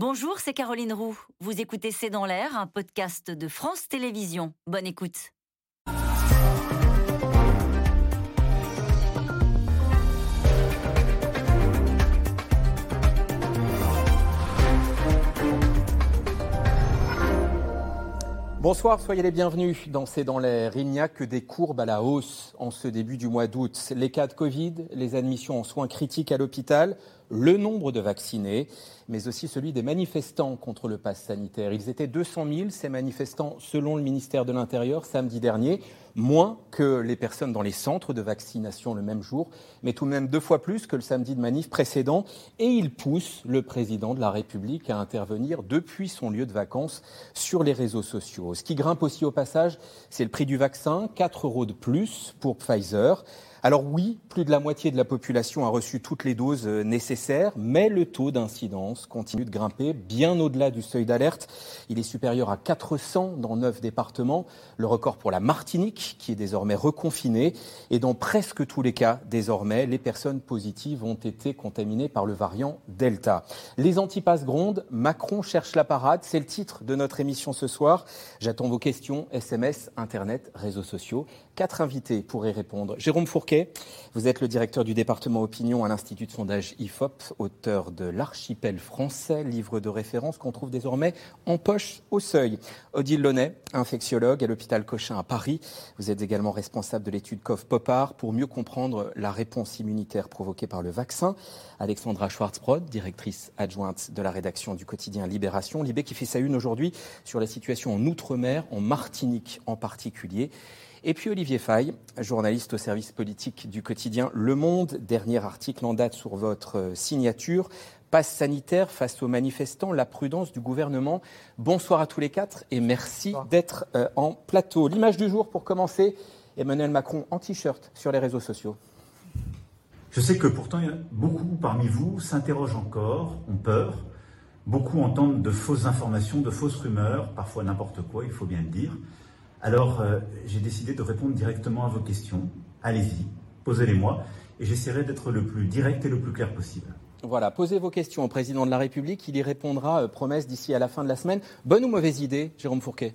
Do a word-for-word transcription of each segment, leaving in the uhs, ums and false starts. Bonjour, c'est Caroline Roux. Vous écoutez C'est dans l'air, un podcast de France Télévisions. Bonne écoute. Bonsoir, soyez les bienvenus dans C'est dans l'air. Il n'y a que des courbes à la hausse en ce début du mois d'août. Les cas de Covid, les admissions en soins critiques à l'hôpital, le nombre de vaccinés, mais aussi celui des manifestants contre le pass sanitaire. Ils étaient deux cent mille, ces manifestants, selon le ministère de l'Intérieur, samedi dernier, moins que les personnes dans les centres de vaccination le même jour, mais tout de même deux fois plus que le samedi de manif précédent. Et ils poussent le président de la République à intervenir depuis son lieu de vacances sur les réseaux sociaux. Ce qui grimpe aussi au passage, c'est le prix du vaccin, quatre euros de plus pour Pfizer. Alors oui, plus de la moitié de la population a reçu toutes les doses nécessaires, mais le taux d'incidence continue de grimper bien au-delà du seuil d'alerte. Il est supérieur à quatre cents dans neuf départements, le record pour la Martinique qui est désormais reconfinée. Et dans presque tous les cas, désormais, les personnes positives ont été contaminées par le variant Delta. Les antipasses grondent, Macron cherche la parade, c'est le titre de notre émission ce soir. J'attends vos questions, S M S, Internet, réseaux sociaux. Quatre invités pour y répondre. Jérôme Fourquet, vous êtes le directeur du département opinion à l'Institut de sondage I F O P, auteur de L'Archipel français, livre de référence qu'on trouve désormais en poche au seuil. Odile Launay, infectiologue à l'hôpital Cochin à Paris. Vous êtes également responsable de l'étude C O V-Popart pour mieux comprendre la réponse immunitaire provoquée par le vaccin. Alexandra Schwartzbrod, directrice adjointe de la rédaction du quotidien Libération. Libé qui fait sa une aujourd'hui sur la situation en Outre-mer, en Martinique en particulier. Et puis Olivier Faye, journaliste au service politique du quotidien Le Monde. Dernier article en date sur votre signature. Passe sanitaire face aux manifestants, la prudence du gouvernement. Bonsoir à tous les quatre et merci Bonsoir. d'être euh, en plateau. L'image du jour pour commencer, Emmanuel Macron en t-shirt sur les réseaux sociaux. Je sais que pourtant beaucoup parmi vous s'interrogent encore, ont peur. Beaucoup entendent de fausses informations, de fausses rumeurs, parfois n'importe quoi, il faut bien le dire. Alors, euh, j'ai décidé de répondre directement à vos questions. Allez-y, posez-les-moi et j'essaierai d'être le plus direct et le plus clair possible. Voilà, posez vos questions au président de la République. Il y répondra, euh, promesse, d'ici à la fin de la semaine. Bonne ou mauvaise idée, Jérôme Fourquet ?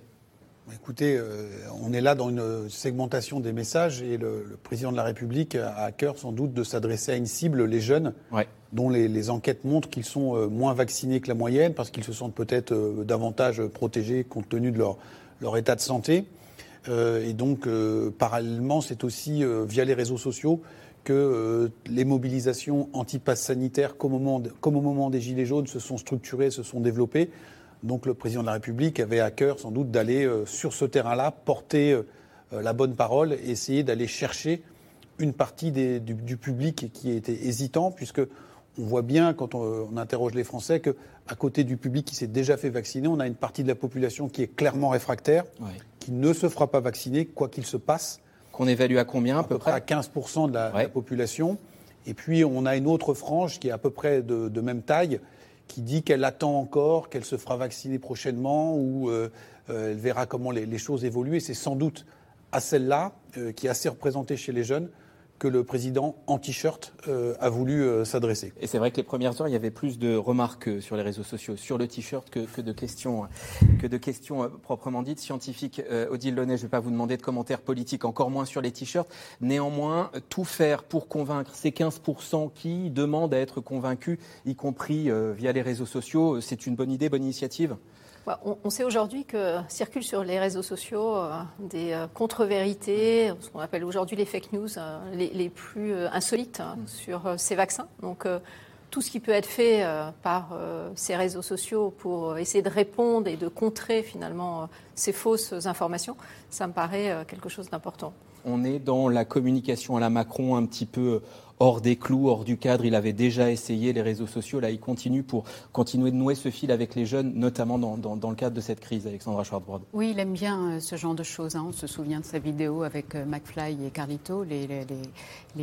Écoutez, euh, on est là dans une segmentation des messages et le, le président de la République a à cœur sans doute de s'adresser à une cible, les jeunes, ouais. dont les, les enquêtes montrent qu'ils sont euh, moins vaccinés que la moyenne parce qu'ils se sentent peut-être euh, davantage protégés compte tenu de leur, leur état de santé. Euh, et donc, euh, parallèlement, c'est aussi euh, via les réseaux sociaux que euh, les mobilisations anti-pass sanitaire, comme au, moment de, comme au moment des Gilets jaunes, se sont structurées, se sont développées. Donc, le président de la République avait à cœur, sans doute, d'aller euh, sur ce terrain-là, porter euh, la bonne parole, essayer d'aller chercher une partie des, du, du public qui était hésitant, puisque on voit bien, quand on, on interroge les Français, que à côté du public qui s'est déjà fait vacciner, on a une partie de la population qui est clairement réfractaire, oui. qui ne se fera pas vacciner, quoi qu'il se passe. Qu'on évalue à combien à, à peu, peu près, près à quinze pour cent de la, ouais. la population. Et puis, on a une autre frange qui est à peu près de, de même taille, qui dit qu'elle attend encore, qu'elle se fera vacciner prochainement ou euh, euh, elle verra comment les, les choses évoluent. Et c'est sans doute à celle-là, euh, qui est assez représentée chez les jeunes, que le président en t-shirt euh, a voulu euh, s'adresser. Et c'est vrai que les premières heures, il y avait plus de remarques sur les réseaux sociaux, sur le t-shirt, que, que de questions, que de questions euh, proprement dites scientifiques. Euh, Odile Launay, je ne vais pas vous demander de commentaires politiques, encore moins sur les t-shirts. Néanmoins, tout faire pour convaincre ces quinze pour cent qui demandent à être convaincus, y compris euh, via les réseaux sociaux, c'est une bonne idée, bonne initiative ? On sait aujourd'hui que circulent sur les réseaux sociaux des contre-vérités, ce qu'on appelle aujourd'hui les fake news, les plus insolites sur ces vaccins. Donc tout ce qui peut être fait par ces réseaux sociaux pour essayer de répondre et de contrer finalement ces fausses informations, ça me paraît quelque chose d'important. On est dans la communication à la Macron un petit peu hors des clous, hors du cadre. Il avait déjà essayé les réseaux sociaux. Là, il continue pour continuer de nouer ce fil avec les jeunes, notamment dans, dans, dans le cadre de cette crise, Alexandra Schwartzbrod. Oui, il aime bien ce genre de choses. Hein. On se souvient de sa vidéo avec McFly et Carlito, les, les, les,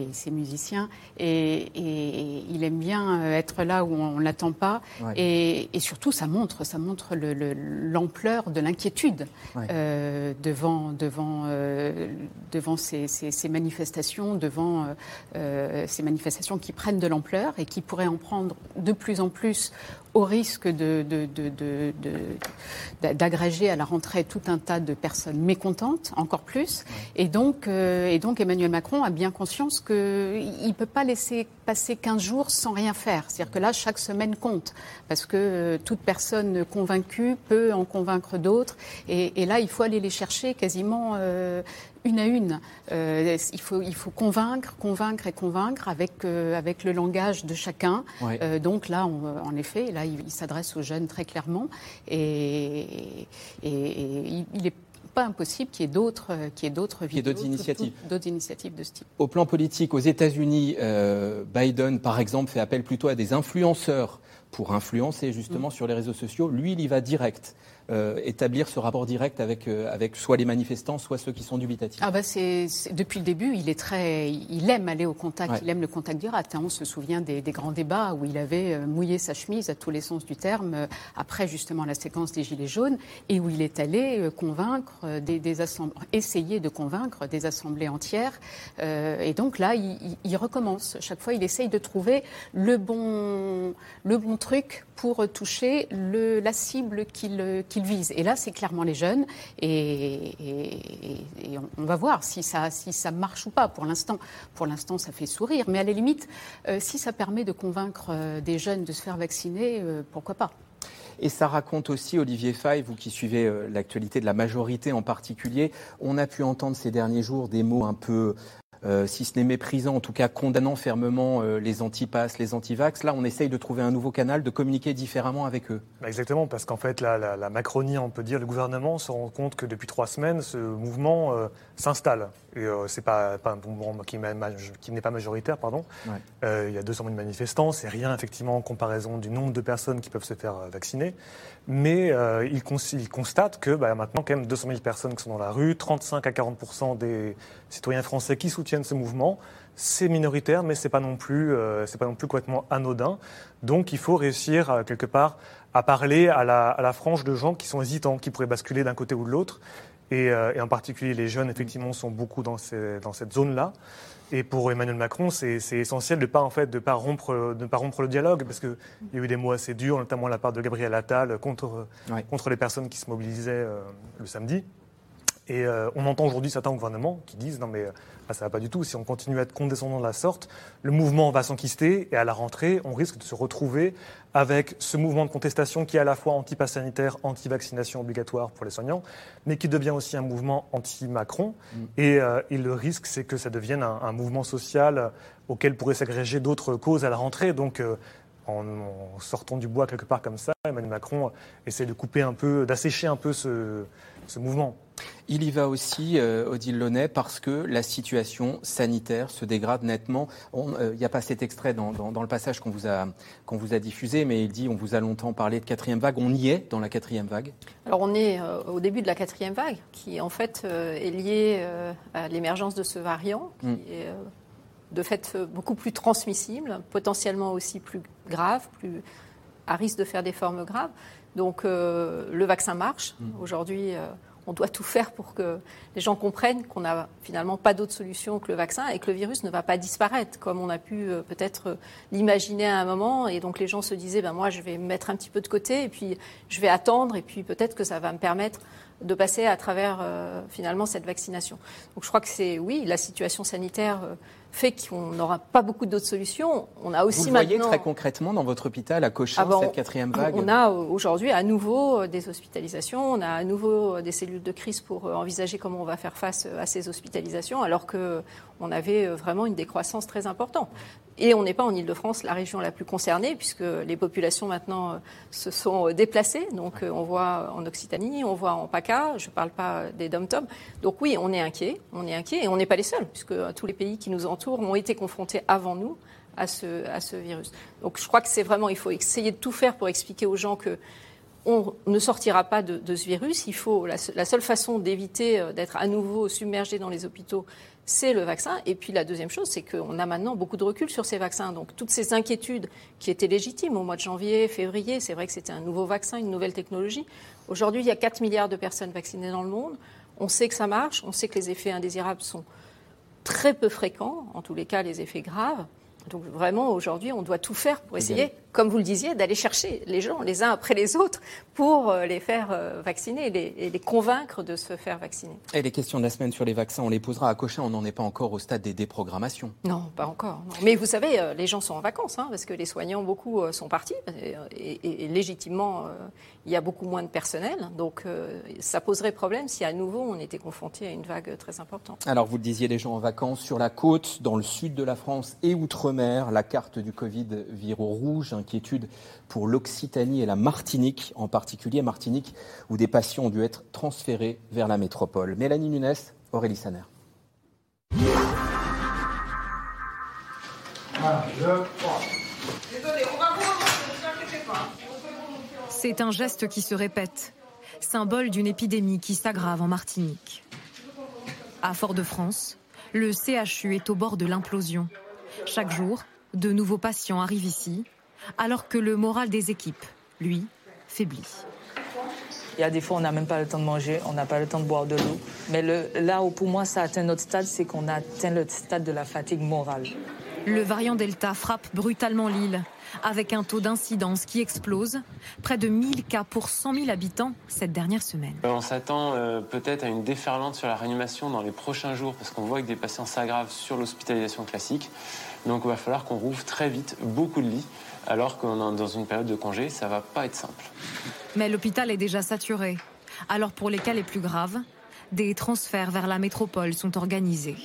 les, ses musiciens. Et, et il aime bien être là où on ne l'attend pas. Ouais. Et, et surtout, ça montre, ça montre le, le, l'ampleur de l'inquiétude ouais. euh, devant, devant, euh, devant ces, ces, ces manifestations, devant... Euh, ces manifestations qui prennent de l'ampleur et qui pourraient en prendre de plus en plus au risque de, de, de, de, de, d'agréger à la rentrée tout un tas de personnes mécontentes, encore plus. Et donc, euh, et donc Emmanuel Macron a bien conscience qu'il ne peut pas laisser passer quinze jours sans rien faire. C'est-à-dire que là, chaque semaine compte, parce que euh, toute personne convaincue peut en convaincre d'autres. Et, et là, il faut aller les chercher quasiment... Euh, une à une. Euh, il faut, il faut convaincre, convaincre et convaincre avec, euh, avec le langage de chacun. Oui. Euh, donc là, on, en effet, là, il, il s'adresse aux jeunes très clairement et, et, et il n'est pas impossible qu'il y ait d'autres, qu'il y ait d'autres vidéos, d'autres initiatives. Tout, d'autres initiatives de ce type. Au plan politique, aux États-Unis, euh, Biden, par exemple, fait appel plutôt à des influenceurs pour influencer justement mmh. sur les réseaux sociaux. Lui, il y va direct. Euh, établir ce rapport direct avec, euh, avec soit les manifestants, soit ceux qui sont dubitatifs. Ah bah c'est, c'est, depuis le début, il est très, il aime aller au contact, ouais. il aime le contact direct. On se souvient des, des grands débats où il avait mouillé sa chemise à tous les sens du terme après justement la séquence des Gilets jaunes et où il est allé convaincre des, des assemblées, essayer de convaincre des assemblées entières. Euh, et donc là, il, il, il recommence. Chaque fois, il essaye de trouver le bon, le bon truc pour toucher le, la cible qu'il, qu'il vise. Et là, c'est clairement les jeunes. Et, et, et on, on va voir si ça, si ça marche ou pas. Pour l'instant, pour l'instant, ça fait sourire. Mais à la limite, euh, si ça permet de convaincre euh, des jeunes de se faire vacciner, euh, pourquoi pas ? Et ça raconte aussi, Olivier Faye, vous qui suivez euh, l'actualité de la majorité en particulier, on a pu entendre ces derniers jours des mots un peu... Euh, si ce n'est méprisant, en tout cas condamnant fermement euh, les anti-passes, les anti-vax, là on essaye de trouver un nouveau canal, de communiquer différemment avec eux. Bah exactement, parce qu'en fait la, la, la Macronie, on peut dire, le gouvernement se rend compte que depuis trois semaines, ce mouvement euh, s'installe. Et euh, c'est pas, pas un mouvement qui, qui n'est pas majoritaire, pardon. Ouais. Euh, il y a deux cent mille manifestants, c'est rien effectivement en comparaison du nombre de personnes qui peuvent se faire vacciner. Mais euh, il, con, il constate que bah, maintenant quand même deux cent mille personnes qui sont dans la rue, trente-cinq à quarante pour cent des citoyens français qui soutiennent tiennent ce mouvement, c'est minoritaire, mais c'est pas non plus, euh, c'est pas non plus complètement anodin. Donc, il faut réussir euh, quelque part à parler à la, à la frange de gens qui sont hésitants, qui pourraient basculer d'un côté ou de l'autre, et, euh, et en particulier les jeunes, effectivement, sont beaucoup dans, ces, dans cette zone-là. Et pour Emmanuel Macron, c'est, c'est essentiel de pas en fait de pas rompre de pas rompre le dialogue, parce que il y a eu des mots assez durs, notamment de la part de Gabriel Attal contre ouais. contre les personnes qui se mobilisaient euh, le samedi. Et euh, on entend aujourd'hui certains au gouvernement qui disent « Non mais bah, ça va pas du tout, si on continue à être condescendant de la sorte, le mouvement va s'enquister et à la rentrée, on risque de se retrouver avec ce mouvement de contestation qui est à la fois anti-pass sanitaire, anti-vaccination obligatoire pour les soignants, mais qui devient aussi un mouvement anti-Macron. Mmh. Et, euh, et le risque, c'est que ça devienne un, un mouvement social auquel pourraient s'agréger d'autres causes à la rentrée. » Donc euh, en, en sortant du bois quelque part comme ça, Emmanuel Macron essaie de couper un peu, d'assécher un peu ce, ce mouvement. Il y va aussi, euh, Odile Launay, parce que la situation sanitaire se dégrade nettement. Il n'y euh, a pas cet extrait dans, dans, dans le passage qu'on vous, a, qu'on vous a diffusé, mais il dit on vous a longtemps parlé de quatrième vague. On y est dans la quatrième vague ? Alors on est euh, au début de la quatrième vague, qui en fait euh, est liée euh, à l'émergence de ce variant, qui mmh. est euh, de fait beaucoup plus transmissible, potentiellement aussi plus grave, plus à risque de faire des formes graves. Donc euh, le vaccin marche. Mmh. Aujourd'hui... Euh, On doit tout faire pour que les gens comprennent qu'on n'a finalement pas d'autre solution que le vaccin et que le virus ne va pas disparaître, comme on a pu peut-être l'imaginer à un moment. Et donc les gens se disaient, ben moi je vais me mettre un petit peu de côté et puis je vais attendre et puis peut-être que ça va me permettre de passer à travers euh, finalement cette vaccination. Donc je crois que c'est, oui, la situation sanitaire euh, fait qu'on n'aura pas beaucoup d'autres solutions. On a aussi Vous le maintenant... voyez très concrètement dans votre hôpital à Cochin, ah ben, cette quatrième vague. On a aujourd'hui à nouveau des hospitalisations, on a à nouveau des cellules de crise pour envisager comment on va faire face à ces hospitalisations, alors qu'on avait vraiment une décroissance très importante. Et on n'est pas en Ile-de-France la région la plus concernée, puisque les populations maintenant se sont déplacées. Donc on voit en Occitanie, on voit en PACA, je ne parle pas des D O M-T O M. Donc oui, on est inquiet, on est inquiet et on n'est pas les seuls, puisque tous les pays qui nous entourent ont été confrontés avant nous à ce, à ce virus. Donc je crois que c'est vraiment, il faut essayer de tout faire pour expliquer aux gens que on ne sortira pas de, de ce virus. Il faut, la, la seule façon d'éviter d'être à nouveau submergé dans les hôpitaux, c'est le vaccin. Et puis la deuxième chose, c'est qu'on a maintenant beaucoup de recul sur ces vaccins. Donc toutes ces inquiétudes qui étaient légitimes au mois de janvier, février, c'est vrai que c'était un nouveau vaccin, une nouvelle technologie. Aujourd'hui, il y a quatre milliards de personnes vaccinées dans le monde. On sait que ça marche, on sait que les effets indésirables sont très peu fréquents, en tous les cas les effets graves. Donc vraiment, aujourd'hui, on doit tout faire pour essayer, comme vous le disiez, d'aller chercher les gens, les uns après les autres, pour les faire vacciner et les, et les convaincre de se faire vacciner. Et les questions de la semaine sur les vaccins, on les posera à Cochin. On n'en est pas encore au stade des déprogrammations. Non, pas encore. Non. Mais vous savez, les gens sont en vacances, hein, parce que les soignants, beaucoup, sont partis. Et, et, et légitimement, il y a beaucoup moins de personnel. Donc ça poserait problème si à nouveau, on était confronté à une vague très importante. Alors vous le disiez, les gens en vacances, sur la côte, dans le sud de la France et outre-mer, la carte du Covid vire au rouge. Inquiétude pour l'Occitanie et la Martinique, en particulier Martinique, où des patients ont dû être transférés vers la métropole. Mélanie Nunes, Aurélie Saner. C'est un geste qui se répète, symbole d'une épidémie qui s'aggrave en Martinique. À Fort-de-France, le C H U est au bord de l'implosion. Chaque jour, de nouveaux patients arrivent ici, alors que le moral des équipes, lui, faiblit. Il y a des fois, on n'a même pas le temps de manger, on n'a pas le temps de boire de l'eau. Mais le, là où, pour moi, ça atteint notre stade, c'est qu'on a atteint le stade de la fatigue morale. Le variant Delta frappe brutalement l'île, avec un taux d'incidence qui explose. Près de mille cas pour cent mille habitants cette dernière semaine. On s'attend euh, peut-être à une déferlante sur la réanimation dans les prochains jours, parce qu'on voit que des patients s'aggravent sur l'hospitalisation classique. Donc il va falloir qu'on rouvre très vite beaucoup de lits, alors qu'on est dans une période de congé, ça ne va pas être simple. Mais l'hôpital est déjà saturé. Alors pour les cas les plus graves, des transferts vers la métropole sont organisés.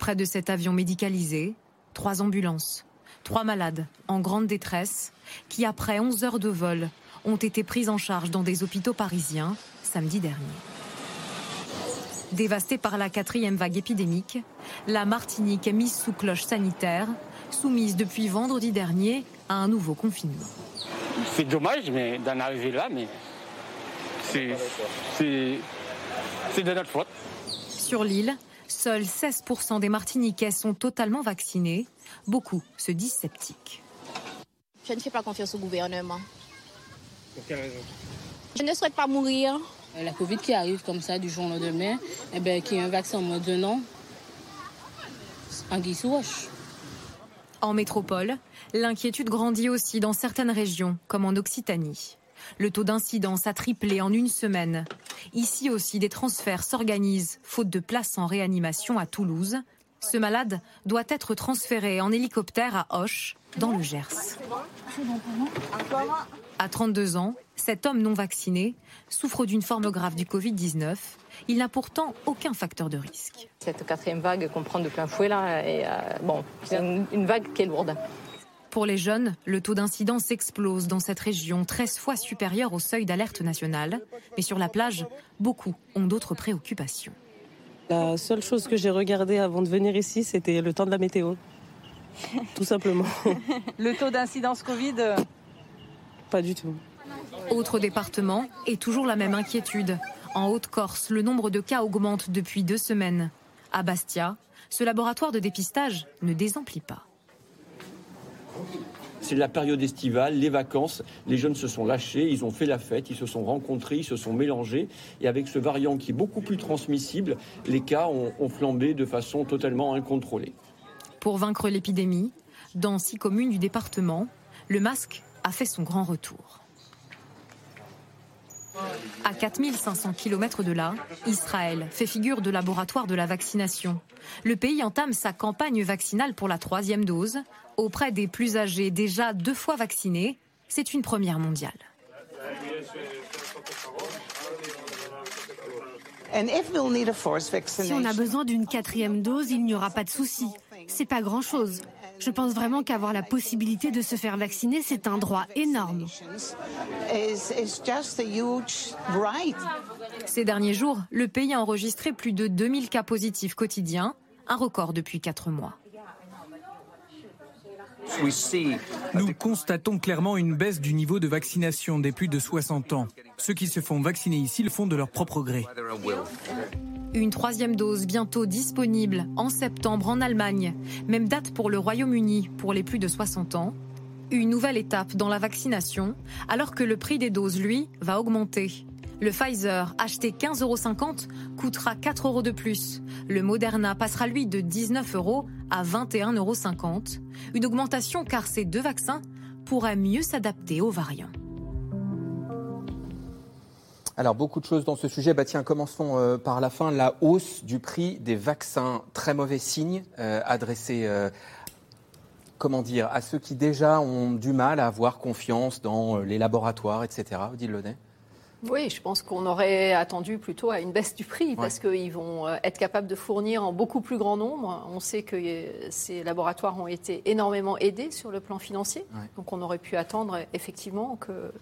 Près de cet avion médicalisé, trois ambulances, trois malades en grande détresse qui, après onze heures de vol, ont été prises en charge dans des hôpitaux parisiens samedi dernier. Dévastée par la quatrième vague épidémique, la Martinique est mise sous cloche sanitaire, soumise depuis vendredi dernier à un nouveau confinement. C'est dommage mais d'en arriver là, mais c'est, c'est, c'est de notre faute. Sur l'île, seuls seize pour cent des Martiniquais sont totalement vaccinés. Beaucoup se disent sceptiques. Je ne fais pas confiance au gouvernement. Pour quelle raison ? Je ne souhaite pas mourir. La Covid qui arrive comme ça du jour au lendemain, eh bien, qui est un vaccin en moins d'un an, anguille sous roche. En métropole, l'inquiétude grandit aussi dans certaines régions, comme en Occitanie. Le taux d'incidence a triplé en une semaine. Ici aussi, des transferts s'organisent, faute de place en réanimation à Toulouse. Ce malade doit être transféré en hélicoptère à Auch, dans le Gers. À trente-deux ans, cet homme non vacciné souffre d'une forme grave du covid dix-neuf. Il n'a pourtant aucun facteur de risque. Cette quatrième vague qu'on prend de plein fouet, là, et, euh, bon, c'est une, une vague qui est lourde. Pour les jeunes, le taux d'incidence explose dans cette région, treize fois supérieur au seuil d'alerte nationale. Mais sur la plage, beaucoup ont d'autres préoccupations. La seule chose que j'ai regardée avant de venir ici, c'était le temps de la météo. Tout simplement. Le taux d'incidence Covid ? Pas du tout. Autre département, et toujours la même inquiétude. En Haute-Corse, le nombre de cas augmente depuis deux semaines. À Bastia, ce laboratoire de dépistage ne désemplit pas. C'est la période estivale, les vacances, les jeunes se sont lâchés, ils ont fait la fête, ils se sont rencontrés, ils se sont mélangés. Et avec ce variant qui est beaucoup plus transmissible, les cas ont, ont flambé de façon totalement incontrôlée. Pour vaincre l'épidémie, dans six communes du département, le masque a fait son grand retour. À quatre mille cinq cents kilomètres de là, Israël fait figure de laboratoire de la vaccination. Le pays entame sa campagne vaccinale pour la troisième dose, auprès des plus âgés déjà deux fois vaccinés. C'est une première mondiale. Si on a besoin d'une quatrième dose, il n'y aura pas de souci. C'est pas grand-chose. Je pense vraiment qu'avoir la possibilité de se faire vacciner, c'est un droit énorme. Ces derniers jours, le pays a enregistré plus de deux mille cas positifs quotidiens, un record depuis quatre mois. Nous constatons clairement une baisse du niveau de vaccination des plus de soixante ans. Ceux qui se font vacciner ici le font de leur propre gré. Une troisième dose bientôt disponible en septembre en Allemagne. Même date pour le Royaume-Uni pour les plus de soixante ans. Une nouvelle étape dans la vaccination, alors que le prix des doses, lui, va augmenter. Le Pfizer, acheté quinze euros cinquante, coûtera quatre euros de plus. Le Moderna passera, lui, de dix-neuf euros à vingt et un euros cinquante. Une augmentation car ces deux vaccins pourraient mieux s'adapter aux variants. Alors, beaucoup de choses dans ce sujet. Bah, tiens, commençons euh, par la fin. La hausse du prix des vaccins. Très mauvais signe euh, adressé euh, comment dire, à ceux qui déjà ont du mal à avoir confiance dans les laboratoires, et cetera. Odile Launay. Oui, je pense qu'on aurait attendu plutôt à une baisse du prix, ouais. parce qu'ils vont être capables de fournir en beaucoup plus grand nombre. On sait que ces laboratoires ont été énormément aidés sur le plan financier. Ouais. Donc, on aurait pu attendre effectivement que...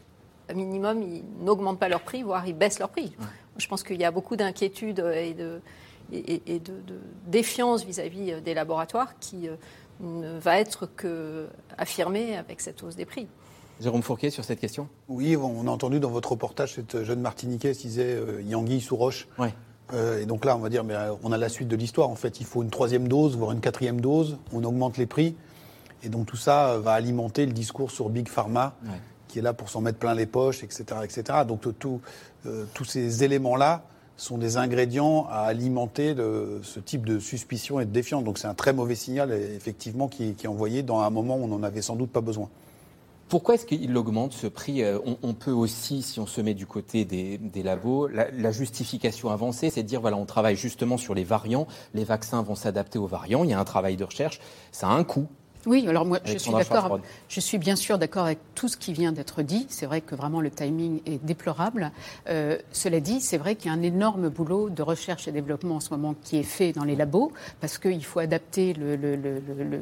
minimum, ils n'augmentent pas leur prix, voire ils baissent leur prix. Ouais. Je pense qu'il y a beaucoup d'inquiétude et de, et, et de, de défiance vis-à-vis des laboratoires qui ne va être qu'affirmée avec cette hausse des prix. Jérôme Fourquet, sur cette question ? Oui, on a entendu dans votre reportage, cette jeune Martiniquaise disait euh, « Yangui sous roche ouais. ». Euh, et donc là, on va dire, mais on a la suite de l'histoire. En fait, il faut une troisième dose, voire une quatrième dose. On augmente les prix. Et donc tout ça va alimenter le discours sur Big Pharma. Ouais. qui est là pour s'en mettre plein les poches, et cetera, et cetera. Donc tout, euh, tous ces éléments-là sont des ingrédients à alimenter le, ce type de suspicion et de défiance. Donc c'est un très mauvais signal, effectivement, qui, qui est envoyé dans un moment où on n'en avait sans doute pas besoin. Pourquoi est-ce qu'il augmente ce prix ? on, on peut aussi, si on se met du côté des, des labos, la, la justification avancée, c'est de dire voilà, on travaille justement sur les variants, les vaccins vont s'adapter aux variants, il y a un travail de recherche, ça a un coût. Oui, alors moi, je suis, d'accord, je suis bien sûr d'accord avec tout ce qui vient d'être dit. C'est vrai que vraiment le timing est déplorable. Euh, cela dit, c'est vrai qu'il y a un énorme boulot de recherche et développement en ce moment qui est fait dans les labos parce qu'il faut adapter le, le, le, le, le,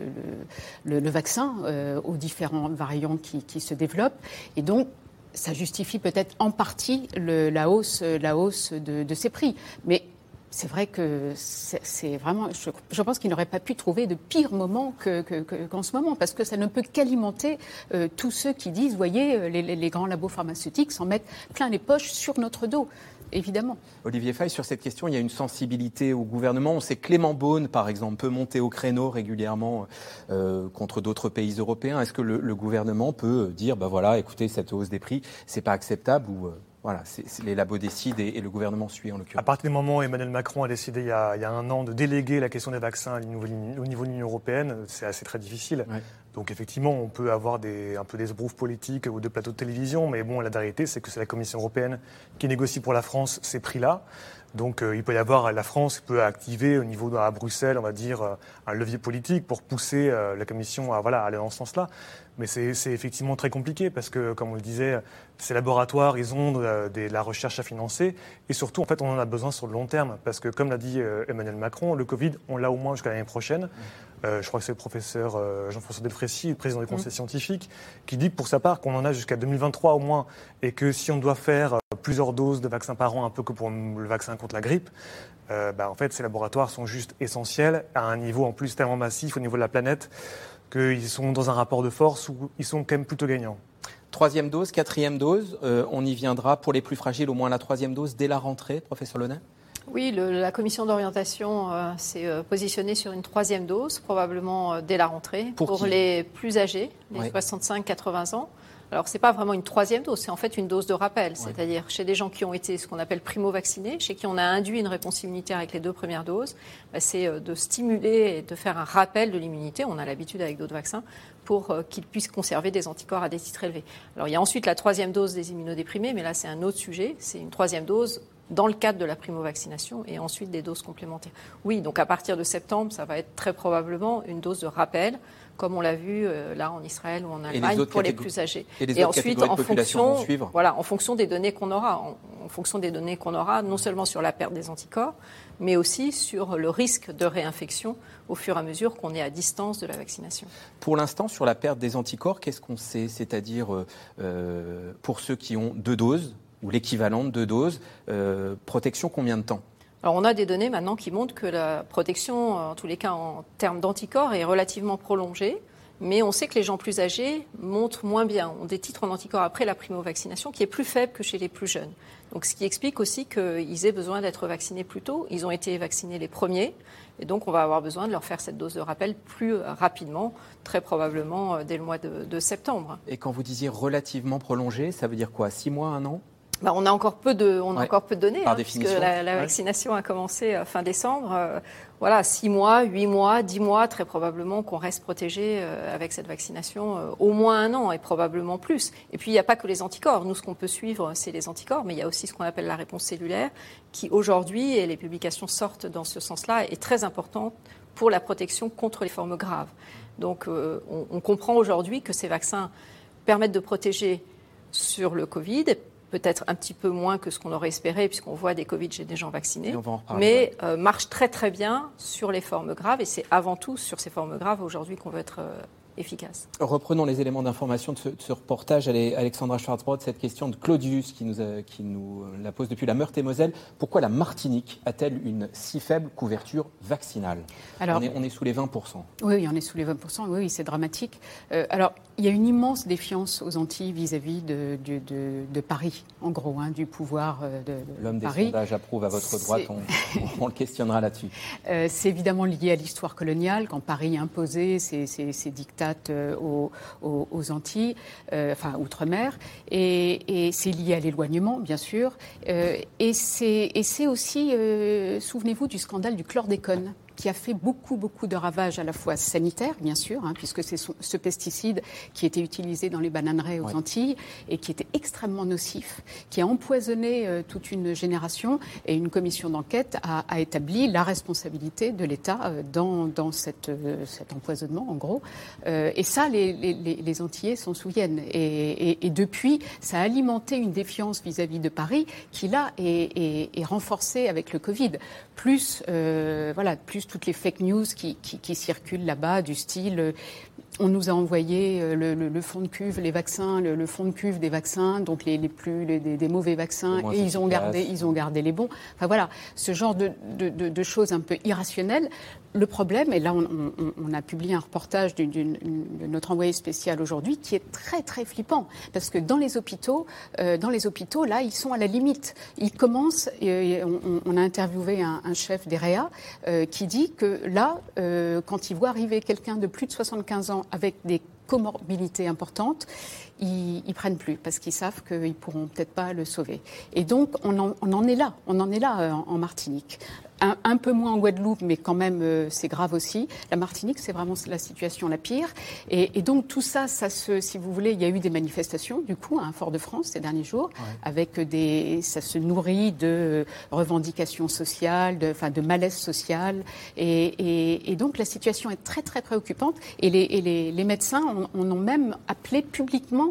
le, le vaccin euh, aux différents variants qui, qui se développent. Et donc, ça justifie peut-être en partie le, la hausse, la hausse de, de ces prix. Mais... c'est vrai que c'est, c'est vraiment... Je, je pense qu'il n'aurait pas pu trouver de pire moment que, que, que, qu'en ce moment, parce que ça ne peut qu'alimenter euh, tous ceux qui disent, vous voyez, les, les grands labos pharmaceutiques s'en mettent plein les poches sur notre dos, évidemment. Olivier Faye, sur cette question, il y a une sensibilité au gouvernement. On sait que Clément Beaune, par exemple, peut monter au créneau régulièrement euh, contre d'autres pays européens. Est-ce que le, le gouvernement peut dire, ben voilà, écoutez, cette hausse des prix, c'est pas acceptable ou... Euh... Voilà, c'est, c'est les labos décident et, et le gouvernement suit en l'occurrence. À partir du moment où Emmanuel Macron a décidé il y a, il y a un an de déléguer la question des vaccins au niveau de l'Union européenne, c'est assez très difficile. Ouais. Donc effectivement, on peut avoir des, un peu des ébrouves politiques ou de plateaux de télévision, mais bon, la vérité, c'est que c'est la Commission européenne qui négocie pour la France ces prix-là. Donc euh, il peut y avoir, la France peut activer au niveau à Bruxelles, on va dire, euh, un levier politique pour pousser euh, la Commission à, voilà, à aller dans ce sens-là. Mais c'est, c'est effectivement très compliqué parce que, comme on le disait, ces laboratoires, ils ont de, de, de la recherche à financer et surtout, en fait, on en a besoin sur le long terme parce que, comme l'a dit euh, Emmanuel Macron, le Covid, on l'a au moins jusqu'à l'année prochaine. Euh, je crois que c'est le professeur euh, Jean-François Delfrécy, le président du Conseil mmh. scientifique, qui dit pour sa part qu'on en a jusqu'à deux mille vingt-trois au moins et que si on doit faire plusieurs doses de vaccins par an, un peu que pour le vaccin contre la grippe, euh, bah, en fait, ces laboratoires sont juste essentiels à un niveau en plus tellement massif au niveau de la planète qu'ils sont dans un rapport de force où ils sont quand même plutôt gagnants. Troisième dose, quatrième dose, euh, on y viendra pour les plus fragiles au moins la troisième dose dès la rentrée, professeur Launay ? Oui, le, la commission d'orientation euh, s'est euh, positionnée sur une troisième dose, probablement euh, dès la rentrée, pour, pour les plus âgés, les ouais. soixante-cinq à quatre-vingts ans. Alors, ce n'est pas vraiment une troisième dose, c'est en fait une dose de rappel. Ouais. C'est-à-dire chez des gens qui ont été ce qu'on appelle primo-vaccinés, chez qui on a induit une réponse immunitaire avec les deux premières doses, bah, c'est de stimuler et de faire un rappel de l'immunité. On a l'habitude avec d'autres vaccins pour euh, qu'ils puissent conserver des anticorps à des titres élevés. Alors, il y a ensuite la troisième dose des immunodéprimés, mais là, c'est un autre sujet. C'est une troisième dose dans le cadre de la primo-vaccination et ensuite des doses complémentaires. Oui, donc à partir de septembre, ça va être très probablement une dose de rappel, comme on l'a vu euh, là en Israël ou en Allemagne, les pour les plus âgés. Et, les et ensuite, en fonction, voilà, en fonction des données qu'on aura, en, en fonction des données qu'on aura, non seulement sur la perte des anticorps, mais aussi sur le risque de réinfection au fur et à mesure qu'on est à distance de la vaccination. Pour l'instant, sur la perte des anticorps, qu'est-ce qu'on sait ? C'est-à-dire, euh, pour ceux qui ont deux doses, ou l'équivalent de deux doses, euh, protection combien de temps ? Alors on a des données maintenant qui montrent que la protection, en tous les cas en termes d'anticorps, est relativement prolongée, mais on sait que les gens plus âgés montrent moins bien, ont des titres en anticorps après la primo-vaccination qui est plus faible que chez les plus jeunes. Donc ce qui explique aussi qu'ils aient besoin d'être vaccinés plus tôt. Ils ont été vaccinés les premiers, et donc on va avoir besoin de leur faire cette dose de rappel plus rapidement, très probablement dès le mois de, de septembre. Et quand vous disiez relativement prolongée, ça veut dire quoi ? Six mois, un an ? Bah, on a encore peu de, on a ouais. encore peu de données, hein, parce que la, la vaccination ouais. a commencé fin décembre. Euh, voilà, six mois, huit mois, dix mois, très probablement qu'on reste protégé euh, avec cette vaccination euh, au moins un an et probablement plus. Et puis, il n'y a pas que les anticorps. Nous, ce qu'on peut suivre, c'est les anticorps, mais il y a aussi ce qu'on appelle la réponse cellulaire qui, aujourd'hui, et les publications sortent dans ce sens-là, est très importante pour la protection contre les formes graves. Donc, euh, on, on comprend aujourd'hui que ces vaccins permettent de protéger sur le Covid, peut-être un petit peu moins que ce qu'on aurait espéré, puisqu'on voit des Covid chez des gens vaccinés, mais euh, marche très très bien sur les formes graves, et c'est avant tout sur ces formes graves aujourd'hui qu'on veut être euh, efficace. Reprenons les éléments d'information de ce, de ce reportage. Allez, Alexandra Schwartzbrod, cette question de Claudius qui nous, a, qui nous la pose depuis la Meurthe-et-Moselle. Pourquoi la Martinique a-t-elle une si faible couverture vaccinale ? Alors, on, est, on est sous les vingt pour cent. Oui, on est sous les vingt pour cent, oui, c'est dramatique. Euh, alors, il y a une immense défiance aux Antilles vis-à-vis de, de, de, de Paris, en gros, hein, du pouvoir de, de L'homme Paris. L'homme des sondages approuve à votre droite, on, on, on le questionnera là-dessus. Euh, c'est évidemment lié à l'histoire coloniale, quand Paris imposait ses, ses, ses dictats Aux, aux, aux Antilles, euh, enfin outre-mer, et, et c'est lié à l'éloignement, bien sûr, euh, et, c'est, et c'est aussi, euh, souvenez-vous du scandale du chlordécone, qui a fait beaucoup, beaucoup de ravages à la fois sanitaires, bien sûr, hein, puisque c'est ce, ce pesticide qui était utilisé dans les bananeraies aux ouais. Antilles et qui était extrêmement nocif, qui a empoisonné euh, toute une génération, et une commission d'enquête a, a établi la responsabilité de l'État euh, dans, dans cette, euh, cet empoisonnement, en gros. Euh, et ça, les, les, les Antillais s'en souviennent. Et, et, et depuis, ça a alimenté une défiance vis-à-vis de Paris qui, là, est, est, est renforcée avec le Covid. Plus, euh, voilà, plus toutes les fake news qui, qui, qui circulent là-bas, du style « on nous a envoyé le, le, le fond de cuve, les vaccins, le, le fond de cuve des vaccins, donc les, les plus, les, des, des mauvais vaccins, et ils ont, gardé, ils ont gardé les bons ». Enfin voilà, ce genre de, de, de, de choses un peu irrationnelles. Le problème, et là on, on, on a publié un reportage d'une, d'une, de notre envoyé spécial aujourd'hui, qui est très très flippant, parce que dans les hôpitaux, euh, dans les hôpitaux, là, ils sont à la limite. Ils commencent, et, et on, on a interviewé un, un chef des Réa euh, qui dit que là, euh, quand il voit arriver quelqu'un de plus de soixante-quinze ans avec des comorbidités importantes, ils ne prennent plus parce qu'ils savent qu'ils ne pourront peut-être pas le sauver. Et donc, on en, on en est là, on en est là euh, en Martinique. Un, un peu moins en Guadeloupe, mais quand même, euh, c'est grave aussi. La Martinique, c'est vraiment la situation la pire. Et, et donc, tout ça, ça se, si vous voulez, il y a eu des manifestations, du coup, à hein, Fort-de-France ces derniers jours, ouais. avec des... Ça se nourrit de revendications sociales, de, enfin, de malaise social. Et, et, et donc, la situation est très, très préoccupante. Et les, et les, les médecins on, on ont même appelé publiquement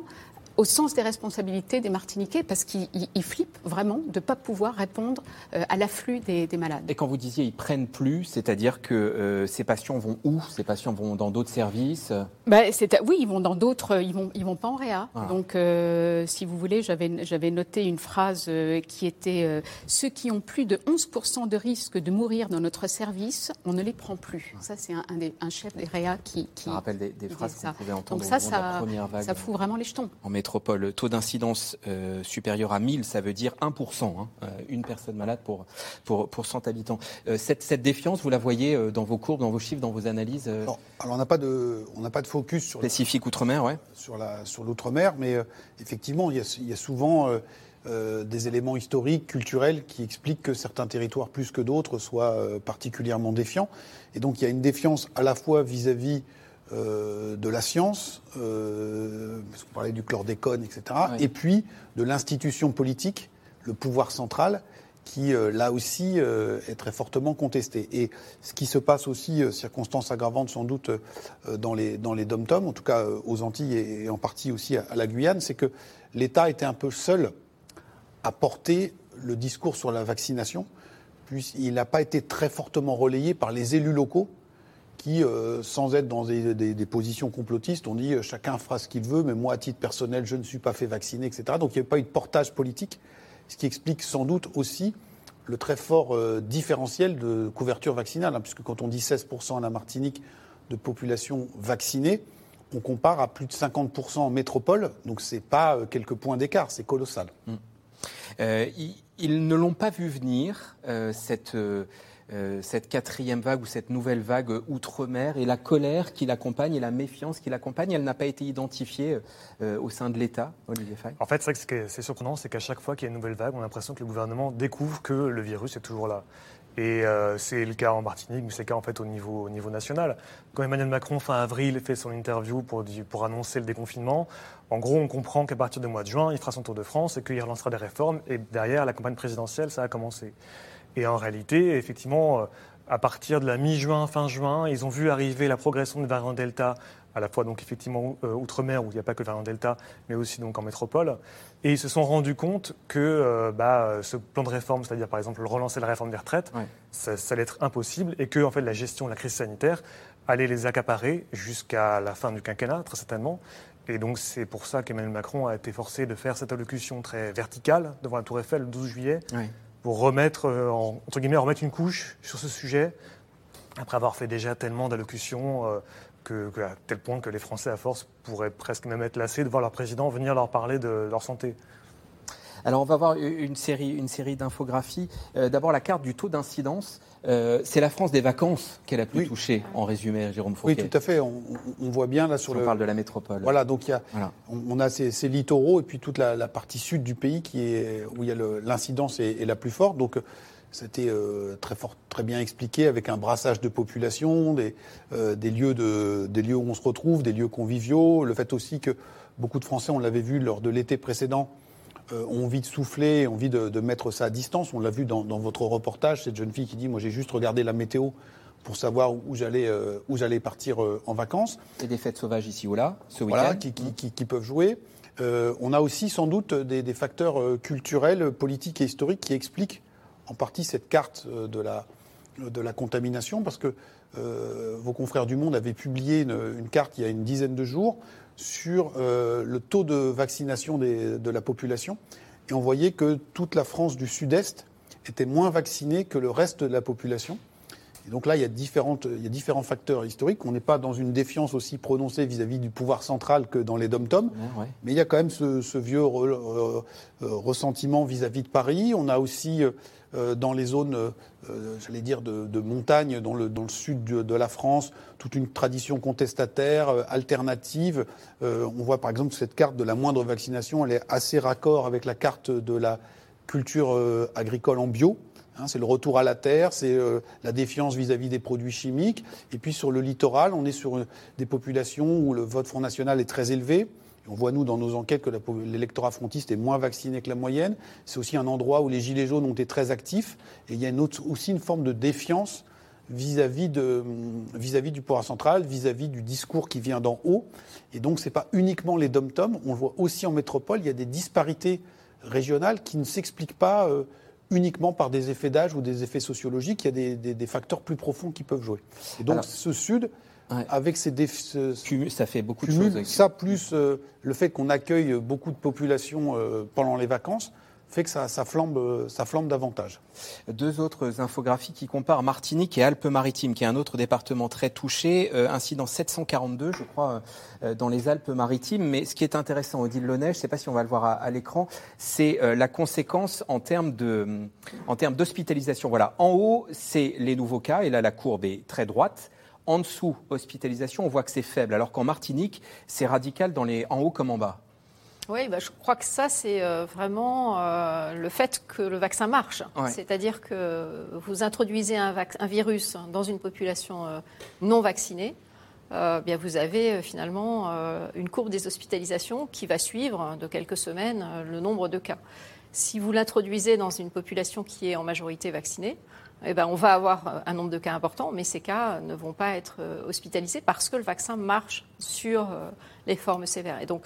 au sens des responsabilités des Martiniquais, parce qu'ils ils flippent vraiment de ne pas pouvoir répondre euh, à l'afflux des, des malades. Et quand vous disiez ils ne prennent plus, c'est-à-dire que euh, ces patients vont où ? Ces patients vont dans d'autres services ? ben, c'est, Oui, ils vont dans d'autres, ils ne vont, ils vont pas en réa. Voilà. Donc, euh, si vous voulez, j'avais, j'avais noté une phrase euh, qui était euh, « Ceux qui ont plus de onze pour cent de risque de mourir dans notre service, on ne les prend plus. Ouais. » Ça, c'est un, un, des, un chef des réa qui... qui ça rappelle des, des phrases qu'on ça. pouvait entendre Donc ça, au moment ça, de la première vague. Ça fout vraiment les jetons. En métropole, le taux d'incidence euh, supérieur à mille, ça veut dire un pour cent, hein, euh, une personne malade pour, pour, pour cent habitants. Euh, cette, cette défiance, vous la voyez euh, dans vos courbes, dans vos chiffres, dans vos analyses euh... Alors, alors on n'a pas de, on n'a pas de focus sur spécifique la, outre-mer, ouais. sur, la, sur l'outre-mer, mais euh, effectivement, il y a, il y a souvent euh, euh, des éléments historiques, culturels, qui expliquent que certains territoires, plus que d'autres, soient euh, particulièrement défiants. Et donc, il y a une défiance à la fois vis-à-vis Euh, de la science, euh, parce qu'on parlait du chlordécone, et cetera, oui. et puis de l'institution politique, le pouvoir central, qui euh, là aussi euh, est très fortement contesté. Et ce qui se passe aussi, euh, circonstance aggravante sans doute euh, dans les dans les D O M-T O M, en tout cas euh, aux Antilles et, et en partie aussi à, à la Guyane, c'est que l'État était un peu seul à porter le discours sur la vaccination, puisqu'il n'a pas été très fortement relayé par les élus locaux, qui, euh, sans être dans des, des, des positions complotistes, on dit euh, chacun fera ce qu'il veut, mais moi, à titre personnel, je ne suis pas fait vacciner, et cetera. Donc, il n'y a pas eu de portage politique, ce qui explique sans doute aussi le très fort euh, différentiel de couverture vaccinale, hein, puisque quand on dit seize pour cent à la Martinique de population vaccinée, on compare à plus de cinquante pour cent en métropole, donc ce n'est pas euh, quelques points d'écart, c'est colossal. Mmh. Euh, ils, ils ne l'ont pas vu venir, euh, cette... Euh... euh, cette quatrième vague ou cette nouvelle vague euh, outre-mer, et la colère qui l'accompagne et la méfiance qui l'accompagne, elle n'a pas été identifiée euh, au sein de l'État, Olivier Faye? En fait, c'est vrai que ce qui est surprenant, c'est qu'à chaque fois qu'il y a une nouvelle vague, on a l'impression que le gouvernement découvre que le virus est toujours là. Et euh, c'est le cas en Martinique, mais c'est le cas en fait au niveau, au niveau national. Quand Emmanuel Macron, fin avril, fait son interview pour, du, pour annoncer le déconfinement, en gros, on comprend qu'à partir du mois de juin, il fera son tour de France et qu'il relancera des réformes. Et derrière, la campagne présidentielle, ça a commencé. Et en réalité, effectivement, à partir de la mi-juin, fin juin, ils ont vu arriver la progression du variant Delta, à la fois donc effectivement outre-mer, où il n'y a pas que le variant Delta, mais aussi donc en métropole. Et ils se sont rendus compte que euh, bah, ce plan de réforme, c'est-à-dire par exemple relancer la réforme des retraites, ouais. ça, ça allait être impossible, et que en fait, la gestion de la crise sanitaire allait les accaparer jusqu'à la fin du quinquennat, très certainement. Et donc c'est pour ça qu'Emmanuel Macron a été forcé de faire cette allocution très verticale devant la Tour Eiffel le douze juillet, ouais. pour remettre, euh, en, entre guillemets, remettre une couche sur ce sujet, après avoir fait déjà tellement d'allocutions... Euh, Que, que, à tel point que les Français, à force, pourraient presque même être lassés de voir leur président venir leur parler de leur santé. Alors, on va voir une série, une série d'infographies. Euh, d'abord, la carte du taux d'incidence. Euh, c'est la France des vacances qu'elle a plus oui. touchée, en résumé, Jérôme Fourquet. Oui, tout à fait. On, on voit bien là sur on le... On parle de la métropole. Voilà, donc il y a, voilà. on, on a ces, ces littoraux et puis toute la, la partie sud du pays qui est, où il y a le, l'incidence est, est la plus forte. Donc, c'était euh, très fort, très bien expliqué, avec un brassage de population, des, euh, des, lieux de, des lieux où on se retrouve, des lieux conviviaux. Le fait aussi que beaucoup de Français, on l'avait vu lors de l'été précédent, euh, ont envie de souffler, ont envie de, de mettre ça à distance. On l'a vu dans, dans votre reportage, cette jeune fille qui dit « moi j'ai juste regardé la météo ». Pour savoir où j'allais, euh, où j'allais partir euh, en vacances. Et des fêtes sauvages ici ou là, ce week-end. Voilà, qui, qui, qui, qui peuvent jouer. Euh, on a aussi sans doute des, des facteurs euh, culturels, politiques et historiques qui expliquent en partie cette carte euh, de, la, euh, de la contamination, parce que euh, vos confrères du Monde avaient publié une, une carte il y a une dizaine de jours sur euh, le taux de vaccination des, de la population. Et on voyait que toute la France du Sud-Est était moins vaccinée que le reste de la population. Et donc là, il y a différentes, il y a différents facteurs historiques. On n'est pas dans une défiance aussi prononcée vis-à-vis du pouvoir central que dans les D O M-T O M. Ouais, ouais. Mais il y a quand même ce, ce vieux re, re, ressentiment vis-à-vis de Paris. On a aussi euh, dans les zones, euh, j'allais dire, de, de montagne, dans le, dans le sud de, de la France, toute une tradition contestataire, euh, alternative. Euh, on voit par exemple que cette carte de la moindre vaccination, elle est assez raccord avec la carte de la culture euh, agricole en bio. Hein, c'est le retour à la terre, c'est euh, la défiance vis-à-vis des produits chimiques. Et puis sur le littoral, on est sur euh, des populations où le vote Front National est très élevé. Et on voit, nous, dans nos enquêtes, que la, l'électorat frontiste est moins vacciné que la moyenne. C'est aussi un endroit où les Gilets jaunes ont été très actifs. Et il y a une autre, aussi une forme de défiance vis-à-vis, de, vis-à-vis du pouvoir central, vis-à-vis du discours qui vient d'en haut. Et donc, ce n'est pas uniquement les D O M-T O M. On le voit aussi en métropole. Il y a des disparités régionales qui ne s'expliquent pas... Euh, uniquement par des effets d'âge ou des effets sociologiques, il y a des, des, des facteurs plus profonds qui peuvent jouer. Et donc, alors, ce Sud, ouais. avec ces défis... Ça fait beaucoup cumule, de choses. Ça, plus euh, le fait qu'on accueille beaucoup de populations euh, pendant les vacances, fait que ça, ça, flambe, ça flambe davantage. Deux autres infographies qui comparent Martinique et Alpes-Maritimes, qui est un autre département très touché, euh, incident sept cent quarante-deux, je crois, euh, dans les Alpes-Maritimes. Mais ce qui est intéressant, Odile Launay, je ne sais pas si on va le voir à, à l'écran, c'est euh, la conséquence en termes, de, en termes d'hospitalisation. Voilà, en haut, c'est les nouveaux cas, et là, la courbe est très droite. En dessous, hospitalisation, on voit que c'est faible, alors qu'en Martinique, c'est radical dans les, en haut comme en bas. Oui, bah, je crois que ça, c'est euh, vraiment euh, le fait que le vaccin marche. Ouais. C'est-à-dire que vous introduisez un, vac- un virus dans une population euh, non vaccinée, euh, bien vous avez euh, finalement euh, une courbe des hospitalisations qui va suivre de quelques semaines euh, le nombre de cas. Si vous l'introduisez dans une population qui est en majorité vaccinée, eh ben, on va avoir un nombre de cas importants, mais ces cas ne vont pas être euh, hospitalisés parce que le vaccin marche sur euh, les formes sévères. Et donc,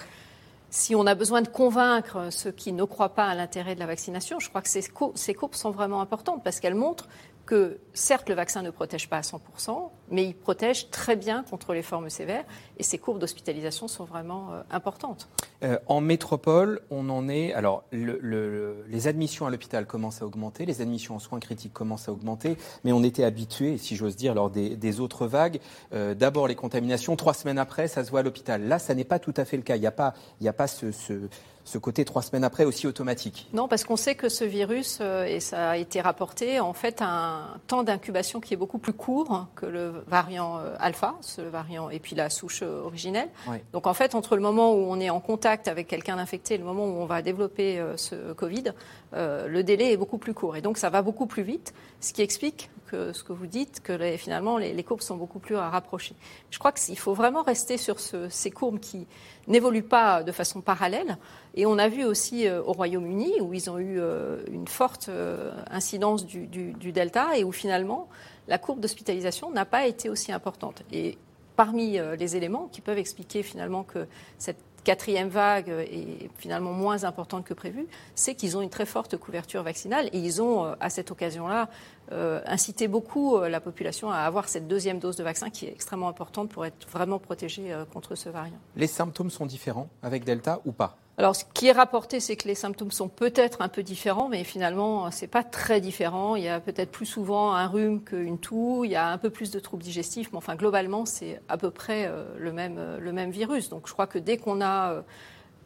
si on a besoin de convaincre ceux qui ne croient pas à l'intérêt de la vaccination, je crois que ces courbes sont vraiment importantes parce qu'elles montrent que, certes, le vaccin ne protège pas à cent pour cent, mais il protège très bien contre les formes sévères. Et ces courbes d'hospitalisation sont vraiment importantes. Euh, en métropole, on en est... Alors, le, le, les admissions à l'hôpital commencent à augmenter, les admissions en soins critiques commencent à augmenter, mais on était habitués, si j'ose dire, lors des, des autres vagues, euh, d'abord les contaminations, trois semaines après, ça se voit à l'hôpital. Là, ça n'est pas tout à fait le cas. Il n'y a pas, il n'y a pas ce... ce Ce côté trois semaines après aussi automatique. Non, parce qu'on sait que ce virus, euh, et ça a été rapporté, en fait, un temps d'incubation qui est beaucoup plus court que le variant euh, alpha, ce variant, et puis la souche euh, originelle. Oui. Donc en fait, entre le moment où on est en contact avec quelqu'un d'infecté et le moment où on va développer euh, ce Covid, euh, le délai est beaucoup plus court. Et donc ça va beaucoup plus vite, ce qui explique que ce que vous dites, que les, finalement les, les courbes sont beaucoup plus à rapprocher. Je crois qu'il faut vraiment rester sur ce, ces courbes qui n'évoluent pas de façon parallèle. Et on a vu aussi euh, au Royaume-Uni, où ils ont eu euh, une forte euh, incidence du, du, du Delta et où finalement la courbe d'hospitalisation n'a pas été aussi importante. Et parmi euh, les éléments qui peuvent expliquer finalement que cette quatrième vague est finalement moins importante que prévu, c'est qu'ils ont une très forte couverture vaccinale et ils ont, euh, à cette occasion-là, euh, incité beaucoup euh, la population à avoir cette deuxième dose de vaccin qui est extrêmement importante pour être vraiment protégée euh, contre ce variant. Les symptômes sont différents avec Delta ou pas ? Alors, ce qui est rapporté, c'est que les symptômes sont peut-être un peu différents, mais finalement, c'est pas très différent. Il y a peut-être plus souvent un rhume qu'une toux, il y a un peu plus de troubles digestifs, mais enfin, globalement, c'est à peu près le même, le même virus. Donc, je crois que dès qu'on a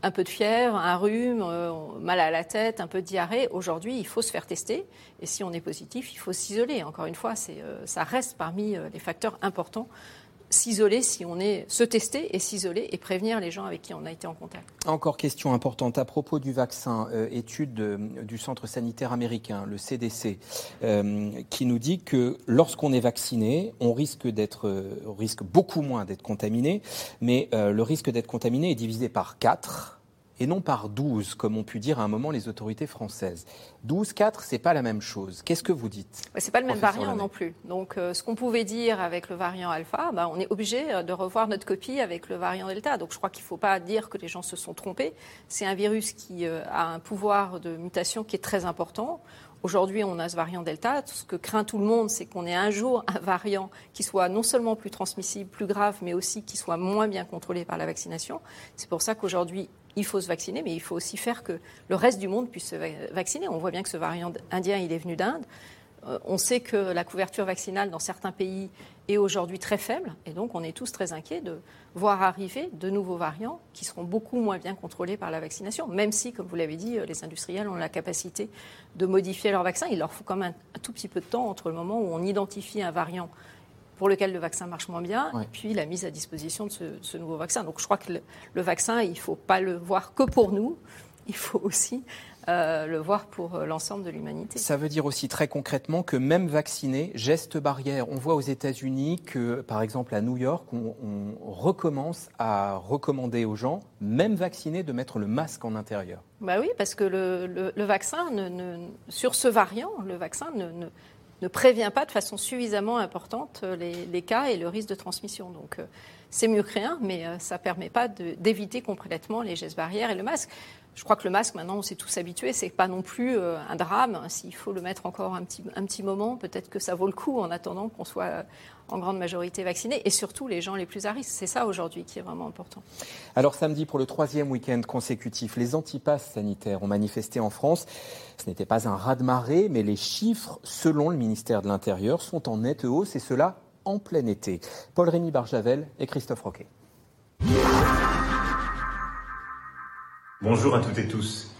un peu de fièvre, un rhume, mal à la tête, un peu de diarrhée, aujourd'hui, il faut se faire tester. Et si on est positif, il faut s'isoler. Encore une fois, c'est, ça reste parmi les facteurs importants. S'isoler si on est, se tester et s'isoler et prévenir les gens avec qui on a été en contact. Encore question importante à propos du vaccin, euh, étude de, du Centre sanitaire américain, le C D C, euh, qui nous dit que lorsqu'on est vacciné, on risque d'être, euh, on risque beaucoup moins d'être contaminé, mais euh, le risque d'être contaminé est divisé par quatre et non par douze, comme ont pu dire à un moment les autorités françaises. douze, quatre, c'est pas la même chose. Qu'est-ce que vous dites ? C'est pas le même variant Launay. Non plus. Donc, euh, ce qu'on pouvait dire avec le variant alpha, bah, on est obligé de revoir notre copie avec le variant delta. Donc, je crois qu'il faut pas dire que les gens se sont trompés. C'est un virus qui euh, a un pouvoir de mutation qui est très important. Aujourd'hui, on a ce variant Delta. Ce que craint tout le monde, c'est qu'on ait un jour un variant qui soit non seulement plus transmissible, plus grave, mais aussi qui soit moins bien contrôlé par la vaccination. C'est pour ça qu'aujourd'hui, il faut se vacciner, mais il faut aussi faire que le reste du monde puisse se vacciner. On voit bien que ce variant indien, il est venu d'Inde. On sait que la couverture vaccinale dans certains pays est aujourd'hui très faible. Et donc, on est tous très inquiets de voir arriver de nouveaux variants qui seront beaucoup moins bien contrôlés par la vaccination, même si, comme vous l'avez dit, les industriels ont la capacité de modifier leur vaccin. Il leur faut quand même un tout petit peu de temps entre le moment où on identifie un variant pour lequel le vaccin marche moins bien, ouais. Et puis la mise à disposition de ce, de ce nouveau vaccin. Donc, je crois que le, le vaccin, il ne faut pas le voir que pour nous. Il faut aussi euh, le voir pour l'ensemble de l'humanité. Ça veut dire aussi très concrètement que même vaccinés, gestes barrières. On voit aux États-Unis que, par exemple, à New York, on, on recommence à recommander aux gens, même vaccinés, de mettre le masque en intérieur. Bah oui, parce que le, le, le vaccin, ne, ne, sur ce variant, le vaccin ne... ne ne prévient pas de façon suffisamment importante les, les cas et le risque de transmission. Donc, euh, c'est mieux que rien, mais euh, ça ne permet pas de, d'éviter complètement les gestes barrières et le masque. Je crois que le masque, maintenant, on s'est tous habitués. Ce n'est pas non plus euh, un drame. S'il faut le mettre encore un petit, un petit moment, peut-être que ça vaut le coup en attendant qu'on soit euh, en grande majorité vaccinés et surtout les gens les plus à risque. C'est ça, aujourd'hui, qui est vraiment important. Alors, samedi, pour le troisième week-end consécutif, les antipasses sanitaires ont manifesté en France. Ce n'était pas un raz-de-marée, mais les chiffres, selon le ministère de l'Intérieur, sont en nette hausse, et cela en plein été. Paul-Rémy Barjavel et Christophe Roquet. Bonjour à toutes et tous.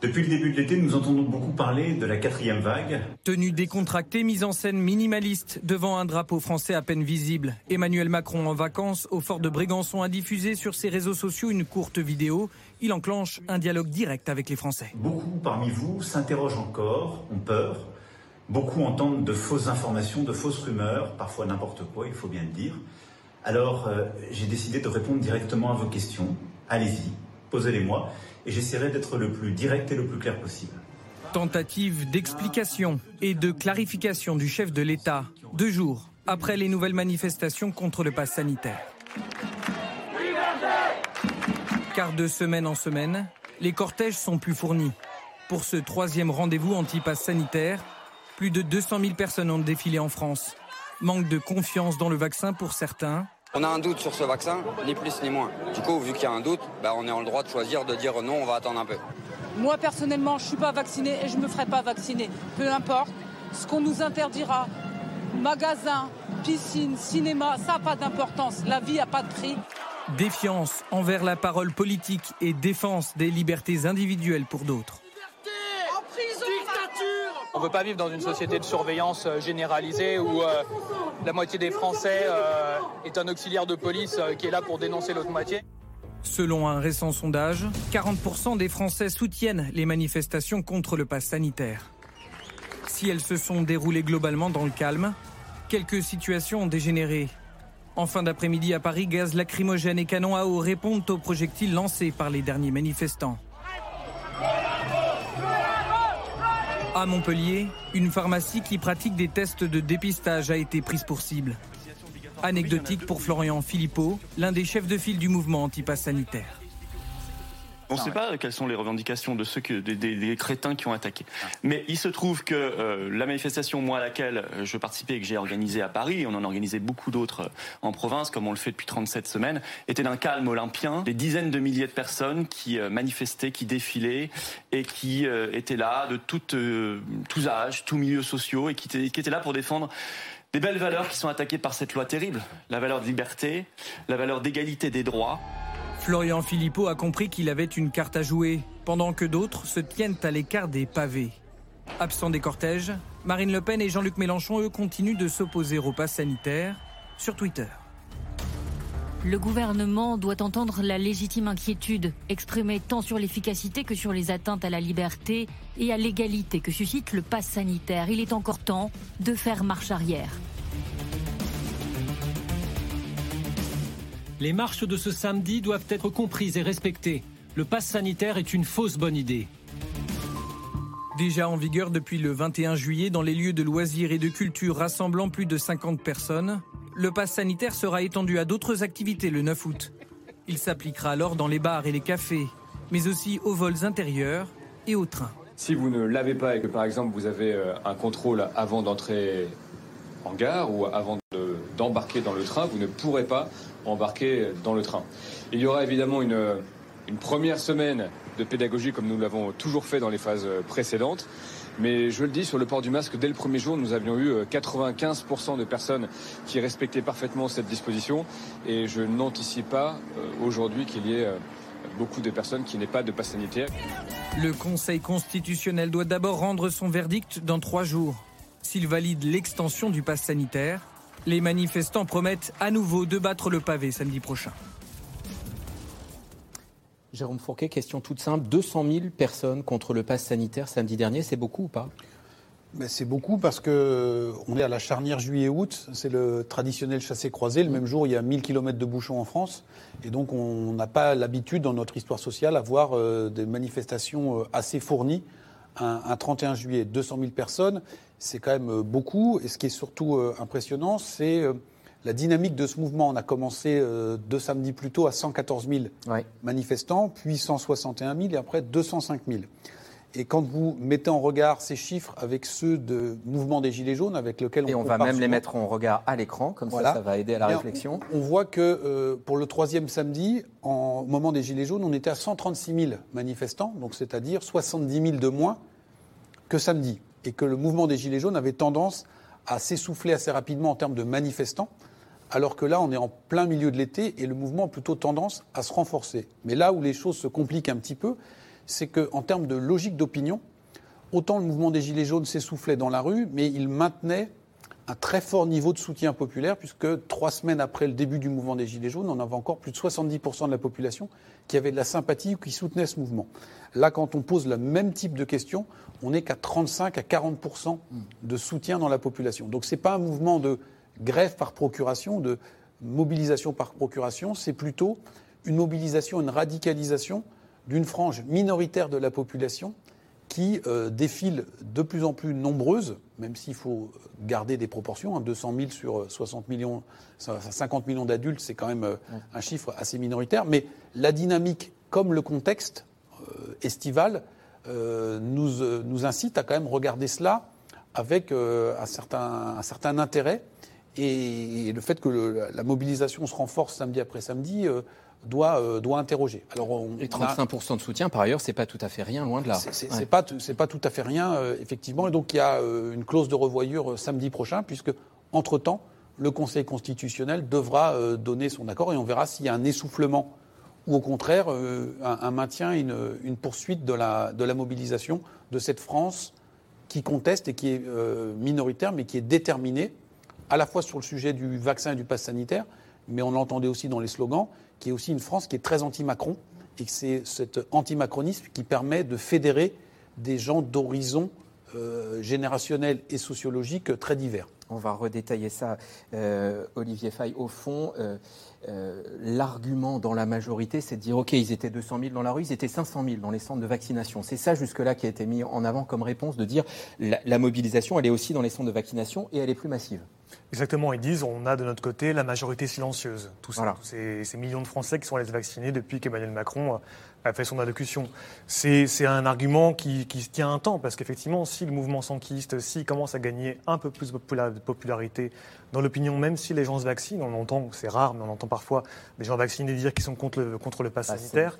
Depuis le début de l'été, nous entendons beaucoup parler de la quatrième vague. Tenue décontractée, mise en scène minimaliste, devant un drapeau français à peine visible. Emmanuel Macron en vacances au fort de Brégançon a diffusé sur ses réseaux sociaux une courte vidéo. Il enclenche un dialogue direct avec les Français. Beaucoup parmi vous s'interrogent encore, ont peur. Beaucoup entendent de fausses informations, de fausses rumeurs, parfois n'importe quoi, il faut bien le dire. Alors, euh, j'ai décidé de répondre directement à vos questions. Allez-y. Posez-les-moi et j'essaierai d'être le plus direct et le plus clair possible. Tentative d'explication et de clarification du chef de l'État, deux jours après les nouvelles manifestations contre le pass sanitaire. Car de semaine en semaine, les cortèges sont plus fournis. Pour ce troisième rendez-vous anti-pass sanitaire, plus de deux cent mille personnes ont défilé en France. Manque de confiance dans le vaccin pour certains, On a un doute sur ce vaccin, ni plus ni moins. Du coup, vu qu'il y a un doute, bah, on est en le droit de choisir de dire non, on va attendre un peu. Moi, personnellement, je ne suis pas vaccinée et je ne me ferai pas vacciner. Peu importe, ce qu'on nous interdira, magasin, piscine, cinéma, ça n'a pas d'importance. La vie n'a pas de prix. Défiance envers la parole politique et défense des libertés individuelles pour d'autres. On ne peut pas vivre dans une société de surveillance généralisée où euh, la moitié des Français euh, est un auxiliaire de police euh, qui est là pour dénoncer l'autre moitié. Selon un récent sondage, quarante pour cent des Français soutiennent les manifestations contre le pass sanitaire. Si elles se sont déroulées globalement dans le calme, quelques situations ont dégénéré. En fin d'après-midi à Paris, gaz lacrymogène et canons à eau répondent aux projectiles lancés par les derniers manifestants. À Montpellier, une pharmacie qui pratique des tests de dépistage a été prise pour cible. Anecdotique pour Florian Philippot, l'un des chefs de file du mouvement anti-pass sanitaire. On ne sait pas quelles sont les revendications de ceux que, des, des, des crétins qui ont attaqué. Mais il se trouve que euh, la manifestation, moi, à laquelle je participais et que j'ai organisée à Paris, on en organisait beaucoup d'autres en province, comme on le fait depuis trente-sept semaines, était d'un calme olympien. Des dizaines de milliers de personnes qui euh, manifestaient, qui défilaient et qui euh, étaient là de tout, euh, tous âges, tous milieux sociaux et qui, t- qui étaient là pour défendre des belles valeurs qui sont attaquées par cette loi terrible. La valeur de liberté, la valeur d'égalité des droits. Florian Philippot a compris qu'il avait une carte à jouer, pendant que d'autres se tiennent à l'écart des pavés. Absents des cortèges, Marine Le Pen et Jean-Luc Mélenchon, eux, continuent de s'opposer au pass sanitaire sur Twitter. Le gouvernement doit entendre la légitime inquiétude, exprimée tant sur l'efficacité que sur les atteintes à la liberté et à l'égalité que suscite le pass sanitaire. Il est encore temps de faire marche arrière. Les marches de ce samedi doivent être comprises et respectées. Le pass sanitaire est une fausse bonne idée. Déjà en vigueur depuis le vingt et un juillet, dans les lieux de loisirs et de culture rassemblant plus de cinquante personnes, le pass sanitaire sera étendu à d'autres activités le neuf août. Il s'appliquera alors dans les bars et les cafés, mais aussi aux vols intérieurs et aux trains. Si vous ne l'avez pas et que par exemple vous avez un contrôle avant d'entrer en gare ou avant de, d'embarquer dans le train, vous ne pourrez pas embarqués dans le train. Il y aura évidemment une, une première semaine de pédagogie comme nous l'avons toujours fait dans les phases précédentes, mais je le dis, sur le port du masque, dès le premier jour, nous avions eu quatre-vingt-quinze pour cent de personnes qui respectaient parfaitement cette disposition et je n'anticipe pas aujourd'hui qu'il y ait beaucoup de personnes qui n'aient pas de passe sanitaire. Le Conseil constitutionnel doit d'abord rendre son verdict dans trois jours. S'il valide l'extension du passe sanitaire, les manifestants promettent à nouveau de battre le pavé samedi prochain. Jérôme Fourquet, question toute simple. deux cent mille personnes contre le pass sanitaire samedi dernier, c'est beaucoup ou pas ? Mais c'est beaucoup parce qu'on est à la charnière juillet-août. C'est le traditionnel chassé-croisé. Le même jour, il y a mille kilomètres de bouchons en France. Et donc, on n'a pas l'habitude dans notre histoire sociale à voir des manifestations assez fournies. Un, un trente et un juillet, deux cent mille personnes, c'est quand même beaucoup. Et ce qui est surtout euh, impressionnant, c'est euh, la dynamique de ce mouvement. On a commencé euh, deux samedis plus tôt à cent quatorze mille ouais. manifestants, puis cent soixante et un mille et après deux cent cinq mille. Et quand vous mettez en regard ces chiffres avec ceux du mouvement des Gilets jaunes, avec lequel on Et on va même souvent, les mettre en regard à l'écran, comme voilà. ça, ça va aider à la Bien, réflexion. On, on voit que euh, pour le troisième samedi, en moment des Gilets jaunes, on était à cent trente-six mille manifestants, donc c'est-à-dire soixante-dix mille de moins que samedi. Et que le mouvement des Gilets jaunes avait tendance à s'essouffler assez rapidement en termes de manifestants, alors que là, on est en plein milieu de l'été et le mouvement a plutôt tendance à se renforcer. Mais là où les choses se compliquent un petit peu, c'est qu'en termes de logique d'opinion, autant le mouvement des Gilets jaunes s'essoufflait dans la rue, mais il maintenait un très fort niveau de soutien populaire, puisque trois semaines après le début du mouvement des Gilets jaunes, on avait encore plus de soixante-dix pour cent de la population qui avait de la sympathie ou qui soutenait ce mouvement. Là, quand on pose le même type de question, on n'est qu'à trente-cinq à quarante pour cent de soutien dans la population. Donc ce n'est pas un mouvement de grève par procuration, de mobilisation par procuration, c'est plutôt une mobilisation, une radicalisation d'une frange minoritaire de la population qui euh, défile de plus en plus nombreuse, même s'il faut garder des proportions, hein, deux cent mille sur soixante millions, cinquante millions d'adultes, c'est quand même euh, un chiffre assez minoritaire. Mais la dynamique, comme le contexte euh, estival, euh, nous, euh, nous incite à quand même regarder cela avec euh, un certain, un certain intérêt Et le fait que le, la mobilisation se renforce samedi après samedi euh, doit, euh, doit interroger. Alors on, et trente-cinq pour cent a... de soutien, par ailleurs, c'est pas tout à fait rien, loin de là. C'est, c'est, ouais. c'est, pas, c'est pas tout à fait rien, euh, effectivement. Et donc il y a euh, une clause de revoyure euh, samedi prochain, puisque, entre-temps, le Conseil constitutionnel devra euh, donner son accord et on verra s'il y a un essoufflement ou, au contraire, euh, un, un maintien, une, une poursuite de la, de la mobilisation de cette France qui conteste et qui est euh, minoritaire, mais qui est déterminée, à la fois sur le sujet du vaccin et du pass sanitaire, mais on l'entendait aussi dans les slogans, qui est aussi une France qui est très anti-Macron, et que c'est cet anti-macronisme qui permet de fédérer des gens d'horizons euh, générationnels et sociologiques très divers. On va redétailler ça, euh, Olivier Faye. Au fond, euh, euh, l'argument dans la majorité, c'est de dire « Ok, ils étaient deux cent mille dans la rue, ils étaient cinq cent mille dans les centres de vaccination ». C'est ça jusque-là qui a été mis en avant comme réponse, de dire « La mobilisation, elle est aussi dans les centres de vaccination et elle est plus massive ». Exactement, ils disent « On a de notre côté la majorité silencieuse ». Tous voilà. ces, ces millions de Français qui sont allés se vacciner depuis qu'Emmanuel Macron a fait son allocution. C'est, c'est un argument qui, qui tient un temps, parce qu'effectivement, si le mouvement s'enquiste, s'il commence à gagner un peu plus de popularité, popularité dans l'opinion, même si les gens se vaccinent, on entend, c'est rare, mais on entend parfois des gens vaccinés dire qu'ils sont contre le, contre le pass ah, sanitaire,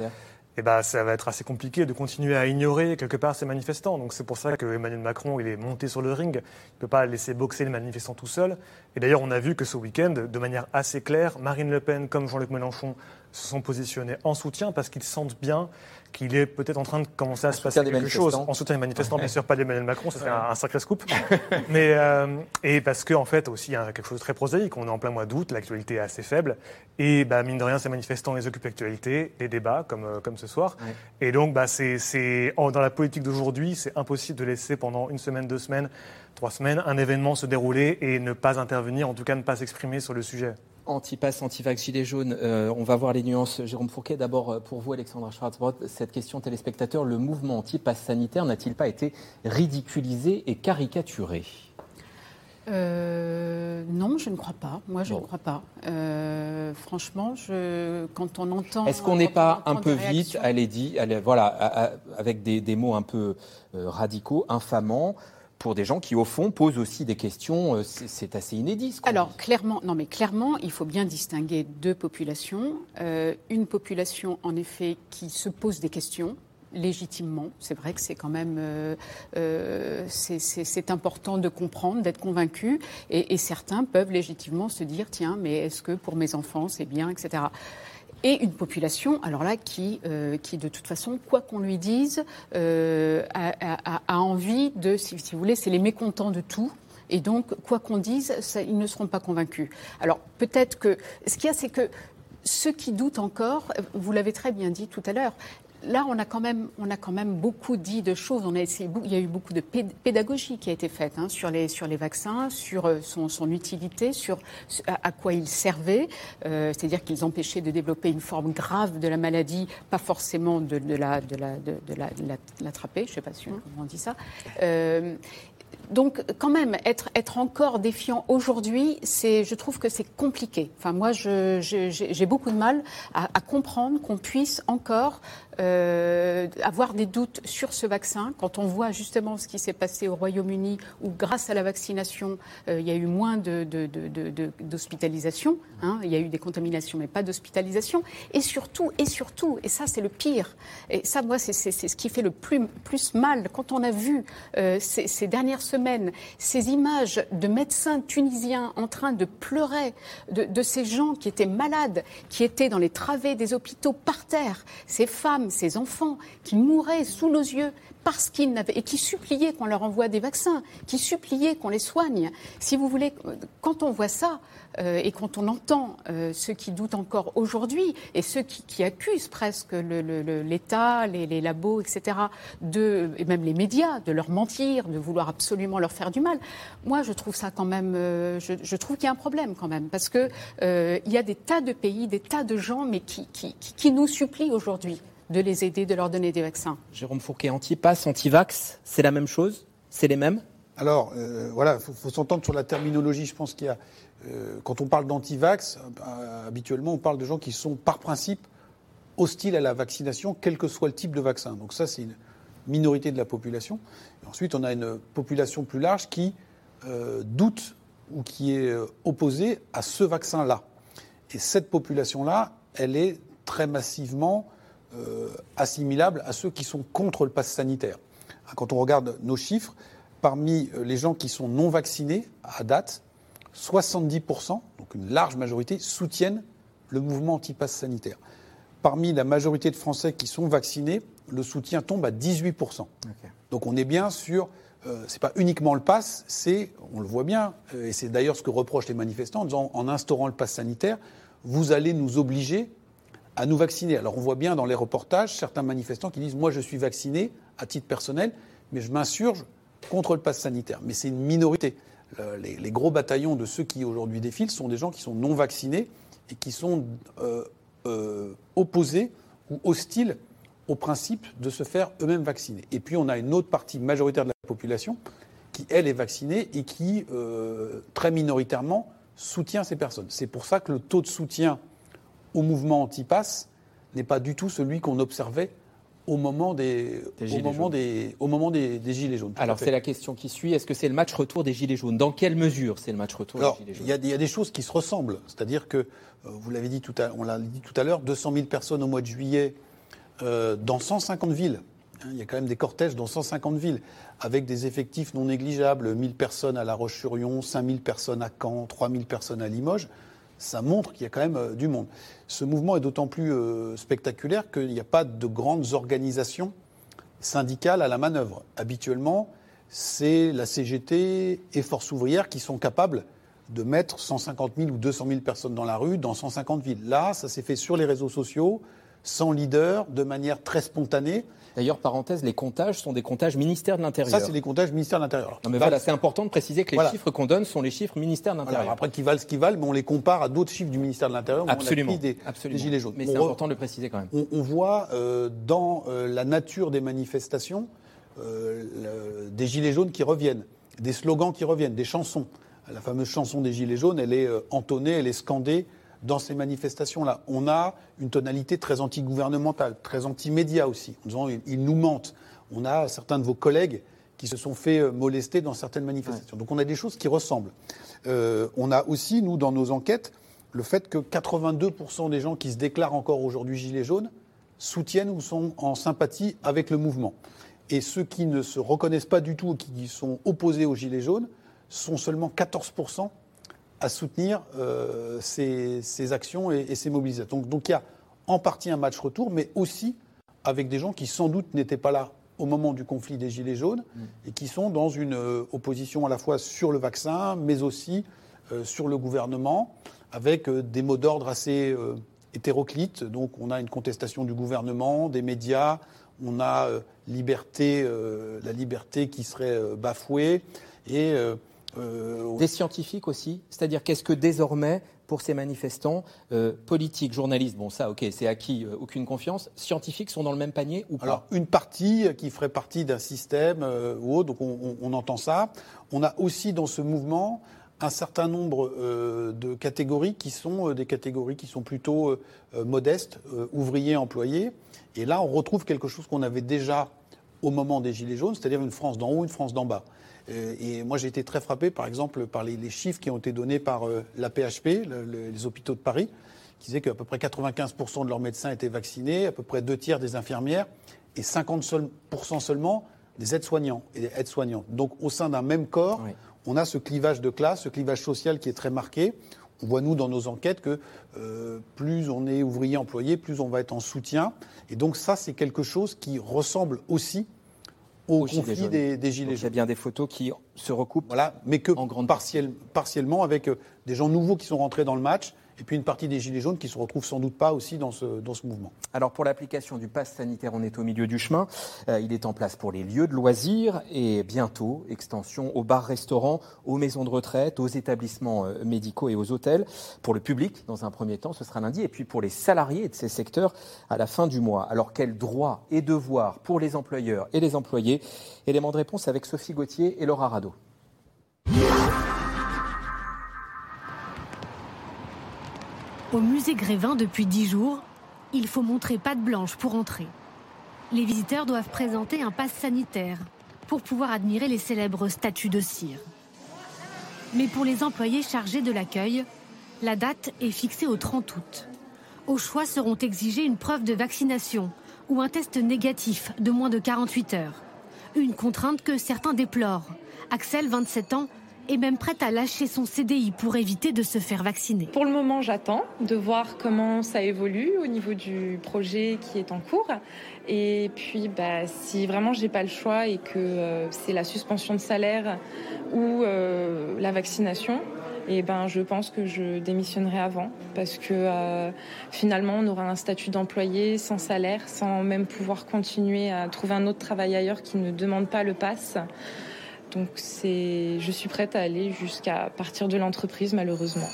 et ben, ça va être assez compliqué de continuer à ignorer quelque part ces manifestants. Donc c'est pour ça que Emmanuel Macron, il est monté sur le ring, il ne peut pas laisser boxer les manifestants tout seul. Et d'ailleurs, on a vu que ce week-end, de manière assez claire, Marine Le Pen comme Jean-Luc Mélenchon se sont positionnés en soutien parce qu'ils sentent bien qu'il est peut-être en train de commencer à en se passer quelque chose. En soutien des manifestants, bien sûr, pas d'Emmanuel Macron, ça serait un, un sacré scoop. Mais, euh, et parce qu'en en fait, aussi, il y a quelque chose de très prosaïque. On est en plein mois d'août, l'actualité est assez faible. Et bah, mine de rien, ces manifestants, ils occupent l'actualité, les débats, comme, comme ce soir. Oui. Et donc, bah, c'est, c'est, dans la politique d'aujourd'hui, c'est impossible de laisser pendant une semaine, deux semaines, trois semaines, un événement se dérouler et ne pas intervenir, en tout cas ne pas s'exprimer sur le sujet. Anti-pass, anti-vax, gilets jaunes, euh, on va voir les nuances. Jérôme Fourquet, d'abord pour vous, Alexandra Schwartzbrod, cette question téléspectateur, le mouvement anti-pass sanitaire n'a-t-il pas été ridiculisé et caricaturé ? Euh, non, je ne crois pas. Moi, je bon. ne crois pas. Euh, franchement, je, quand on entend... Est-ce qu'on n'est pas un peu vite, allez, dit, allez, voilà, à, à, avec des, des mots un peu euh, radicaux, infamants, pour des gens qui, au fond, posent aussi des questions, c'est, c'est assez inédit. Ce qu'on Alors, dit. clairement, non, mais clairement, il faut bien distinguer deux populations. Euh, une population, en effet, qui se pose des questions, légitimement. C'est vrai que c'est quand même... Euh, euh, c'est, c'est, c'est important de comprendre, d'être convaincu. Et, et certains peuvent légitimement se dire, tiens, mais est-ce que pour mes enfants, c'est bien, et cetera. Et une population, alors là, qui, euh, qui de toute façon, quoi qu'on lui dise, euh, a, a, a envie de, si, si vous voulez, c'est les mécontents de tout. Et donc, quoi qu'on dise, ça, ils ne seront pas convaincus. Alors, peut-être que... Ce qu'il y a, c'est que ceux qui doutent encore, vous l'avez très bien dit tout à l'heure, là, on a quand même, on a quand même beaucoup dit de choses. On a essayé, il y a eu beaucoup de pédagogie qui a été faite hein, sur les sur les vaccins, sur son, son utilité, sur à, à quoi ils servaient. Euh, c'est-à-dire qu'ils empêchaient de développer une forme grave de la maladie, pas forcément de, de la de la de, de la de la, de l'attraper. Je sais pas si on dit ça. Euh, Donc, quand même, être, être encore défiant aujourd'hui, c'est, je trouve que c'est compliqué. Enfin, moi, je, je, j'ai beaucoup de mal à, à comprendre qu'on puisse encore euh, avoir des doutes sur ce vaccin. Quand on voit justement ce qui s'est passé au Royaume-Uni, où grâce à la vaccination, euh, il y a eu moins de, de, de, de, de, d'hospitalisation. Hein. Il y a eu des contaminations, mais pas d'hospitalisation. Et surtout, et surtout, et ça, c'est le pire. Et ça, moi, c'est, c'est, c'est ce qui fait le plus, plus mal. Quand on a vu euh, ces, ces dernières semaines, ces images de médecins tunisiens en train de pleurer, de, de ces gens qui étaient malades, qui étaient dans les travées des hôpitaux par terre, ces femmes, ces enfants qui mouraient sous nos yeux parce qu'ils n'avaient et qui suppliaient qu'on leur envoie des vaccins, qui suppliaient qu'on les soigne. Si vous voulez, quand on voit ça euh, et quand on entend euh, ceux qui doutent encore aujourd'hui et ceux qui, qui accusent presque le, le, le, l'État, les, les labos, et cetera, de, et même les médias, de leur mentir, de vouloir absolument leur faire du mal. Moi, je trouve ça quand même... Euh, je, je trouve qu'il y a un problème quand même, parce qu'il euh, y a des tas de pays, des tas de gens, mais qui, qui, qui nous supplient aujourd'hui de les aider, de leur donner des vaccins. Jérôme Fourquet, anti-pass, anti-vax, c'est la même chose ? C'est les mêmes ? Alors, euh, voilà, il faut, faut s'entendre sur la terminologie. Je pense qu'il y a... Euh, quand on parle d'anti-vax, euh, habituellement, on parle de gens qui sont, par principe, hostiles à la vaccination, quel que soit le type de vaccin. Donc ça, c'est... une minorité de la population. Et ensuite, on a une population plus large qui euh, doute ou qui est opposée à ce vaccin-là. Et cette population-là, elle est très massivement euh, assimilable à ceux qui sont contre le pass sanitaire. Quand on regarde nos chiffres, parmi les gens qui sont non vaccinés à date, soixante-dix pour cent, donc une large majorité, soutiennent le mouvement anti-pass sanitaire. Parmi la majorité de Français qui sont vaccinés, le soutien tombe à dix-huit pour cent. Okay. Donc on est bien sur... Euh, c'est pas uniquement le pass, c'est, on le voit bien, euh, et c'est d'ailleurs ce que reprochent les manifestants en disant, en instaurant le pass sanitaire, vous allez nous obliger à nous vacciner. Alors on voit bien dans les reportages certains manifestants qui disent, moi je suis vacciné à titre personnel, mais je m'insurge contre le pass sanitaire. Mais c'est une minorité. Le, les, les gros bataillons de ceux qui aujourd'hui défilent sont des gens qui sont non vaccinés et qui sont euh, euh, opposés ou hostiles au principe de se faire eux-mêmes vacciner. Et puis on a une autre partie majoritaire de la population qui, elle, est vaccinée et qui, euh, très minoritairement, soutient ces personnes. C'est pour ça que le taux de soutien au mouvement anti-pass n'est pas du tout celui qu'on observait au moment des, des, au moment des, au moment des, des Gilets jaunes. Alors c'est la question qui suit, est-ce que c'est le match retour des Gilets jaunes ? Dans quelle mesure c'est le match retour Alors, des Gilets jaunes ? Il y, y a des choses qui se ressemblent, c'est-à-dire que, euh, vous l'avez dit tout à, on l'a dit tout à l'heure, deux cent mille personnes au mois de juillet euh, dans cent cinquante villes. Il y a quand même des cortèges dans cent cinquante villes, avec des effectifs non négligeables, mille personnes à La Roche-sur-Yon, cinq mille personnes à Caen, trois mille personnes à Limoges. Ça montre qu'il y a quand même du monde. Ce mouvement est d'autant plus euh, spectaculaire qu'il n'y a pas de grandes organisations syndicales à la manœuvre. Habituellement, c'est la C G T et Force ouvrière qui sont capables de mettre cent cinquante mille ou deux cent mille personnes dans la rue, dans cent cinquante villes. Là, ça s'est fait sur les réseaux sociaux, sans leader, de manière très spontanée. D'ailleurs, parenthèse, les comptages sont des comptages ministère de l'Intérieur. Ça, c'est des comptages ministère de l'Intérieur. Non, mais valent... voilà, c'est important de préciser que les voilà. chiffres qu'on donne sont les chiffres ministère de l'Intérieur. Voilà. Après, qui valent ce qu'ils valent, mais on les compare à d'autres chiffres du ministère de l'Intérieur. Absolument. On a pris des, Absolument. des Gilets jaunes. Mais on c'est re... important de le préciser quand même. On, on voit euh, dans euh, la nature des manifestations euh, le, des Gilets jaunes qui reviennent, des slogans qui reviennent, des chansons. La fameuse chanson des Gilets jaunes, elle est euh, entonnée, elle est scandée. Dans ces manifestations-là, on a une tonalité très anti-gouvernementale, très anti-média aussi, en disant « ils nous mentent ». On a certains de vos collègues qui se sont fait molester dans certaines manifestations. Ouais. Donc on a des choses qui ressemblent. Euh, on a aussi, nous, dans nos enquêtes, le fait que quatre-vingt-deux pour cent des gens qui se déclarent encore aujourd'hui gilets jaunes soutiennent ou sont en sympathie avec le mouvement. Et ceux qui ne se reconnaissent pas du tout, qui sont opposés aux gilets jaunes, sont seulement quatorze pour cent à soutenir euh, ces, ces actions et, et ces mobilisations. Donc, donc il y a en partie un match retour, mais aussi avec des gens qui sans doute n'étaient pas là au moment du conflit des Gilets jaunes mmh. et qui sont dans une euh, opposition à la fois sur le vaccin, mais aussi euh, sur le gouvernement, avec euh, des mots d'ordre assez euh, hétéroclites. Donc on a une contestation du gouvernement, des médias, on a euh, liberté, euh, la liberté qui serait euh, bafouée et... Euh, Euh, des scientifiques aussi, c'est-à-dire qu'est-ce que désormais, pour ces manifestants, euh, politiques, journalistes, bon ça ok, c'est acquis, euh, aucune confiance, scientifiques sont dans le même panier ou pas ? Alors une partie qui ferait partie d'un système euh, ou autre, donc on, on, on entend ça. On a aussi dans ce mouvement un certain nombre euh, de catégories qui sont euh, des catégories qui sont plutôt euh, modestes, euh, ouvriers, employés, et là on retrouve quelque chose qu'on avait déjà au moment des Gilets jaunes, c'est-à-dire une France d'en haut, une France d'en bas. Et moi, j'ai été très frappé, par exemple, par les, les chiffres qui ont été donnés par euh, l'A P H P, le, le, les hôpitaux de Paris, qui disaient qu'à peu près quatre-vingt-quinze pour cent de leurs médecins étaient vaccinés, à peu près deux tiers des infirmières et cinquante pour cent seulement des aides-soignants et des aides-soignantes. Donc, au sein d'un même corps, oui. on a ce clivage de classe, ce clivage social qui est très marqué. On voit, nous, dans nos enquêtes, que euh, plus on est ouvrier-employé, plus on va être en soutien. Et donc, ça, c'est quelque chose qui ressemble aussi au conflit Gilets des, des Gilets jaunes. Il y a bien des photos qui se recoupent voilà, mais que en grande partielle, partiellement avec des gens nouveaux qui sont rentrés dans le match et puis une partie des Gilets jaunes qui se retrouvent sans doute pas aussi dans ce, dans ce mouvement. Alors pour l'application du pass sanitaire, on est au milieu du chemin. Euh, il est en place pour les lieux de loisirs et bientôt, extension aux bars, restaurants, aux maisons de retraite, aux établissements euh, médicaux et aux hôtels. Pour le public, dans un premier temps, ce sera lundi. Et puis pour les salariés de ces secteurs, à la fin du mois. Alors quels droits et devoirs pour les employeurs et les employés ? Élément de réponse avec Sophie Gauthier et Laura Rado. Au musée Grévin, depuis dix jours, il faut montrer patte blanche pour entrer. Les visiteurs doivent présenter un pass sanitaire pour pouvoir admirer les célèbres statues de cire. mais pour les employés chargés de l'accueil, la date est fixée au trente août. Au choix seront exigées une preuve de vaccination ou un test négatif de moins de quarante-huit heures. Une contrainte que certains déplorent. Axel, vingt-sept ans, est même prête à lâcher son C D I pour éviter de se faire vacciner. Pour le moment, j'attends de voir comment ça évolue au niveau du projet qui est en cours. Et puis, bah, si vraiment j'ai pas le choix et que euh, c'est la suspension de salaire ou euh, la vaccination, et ben, je pense que je démissionnerai avant parce que euh, finalement, on aura un statut d'employé sans salaire, sans même pouvoir continuer à trouver un autre travail ailleurs qui ne demande pas le pass. Donc c'est, je suis prête à aller jusqu'à partir de l'entreprise, malheureusement.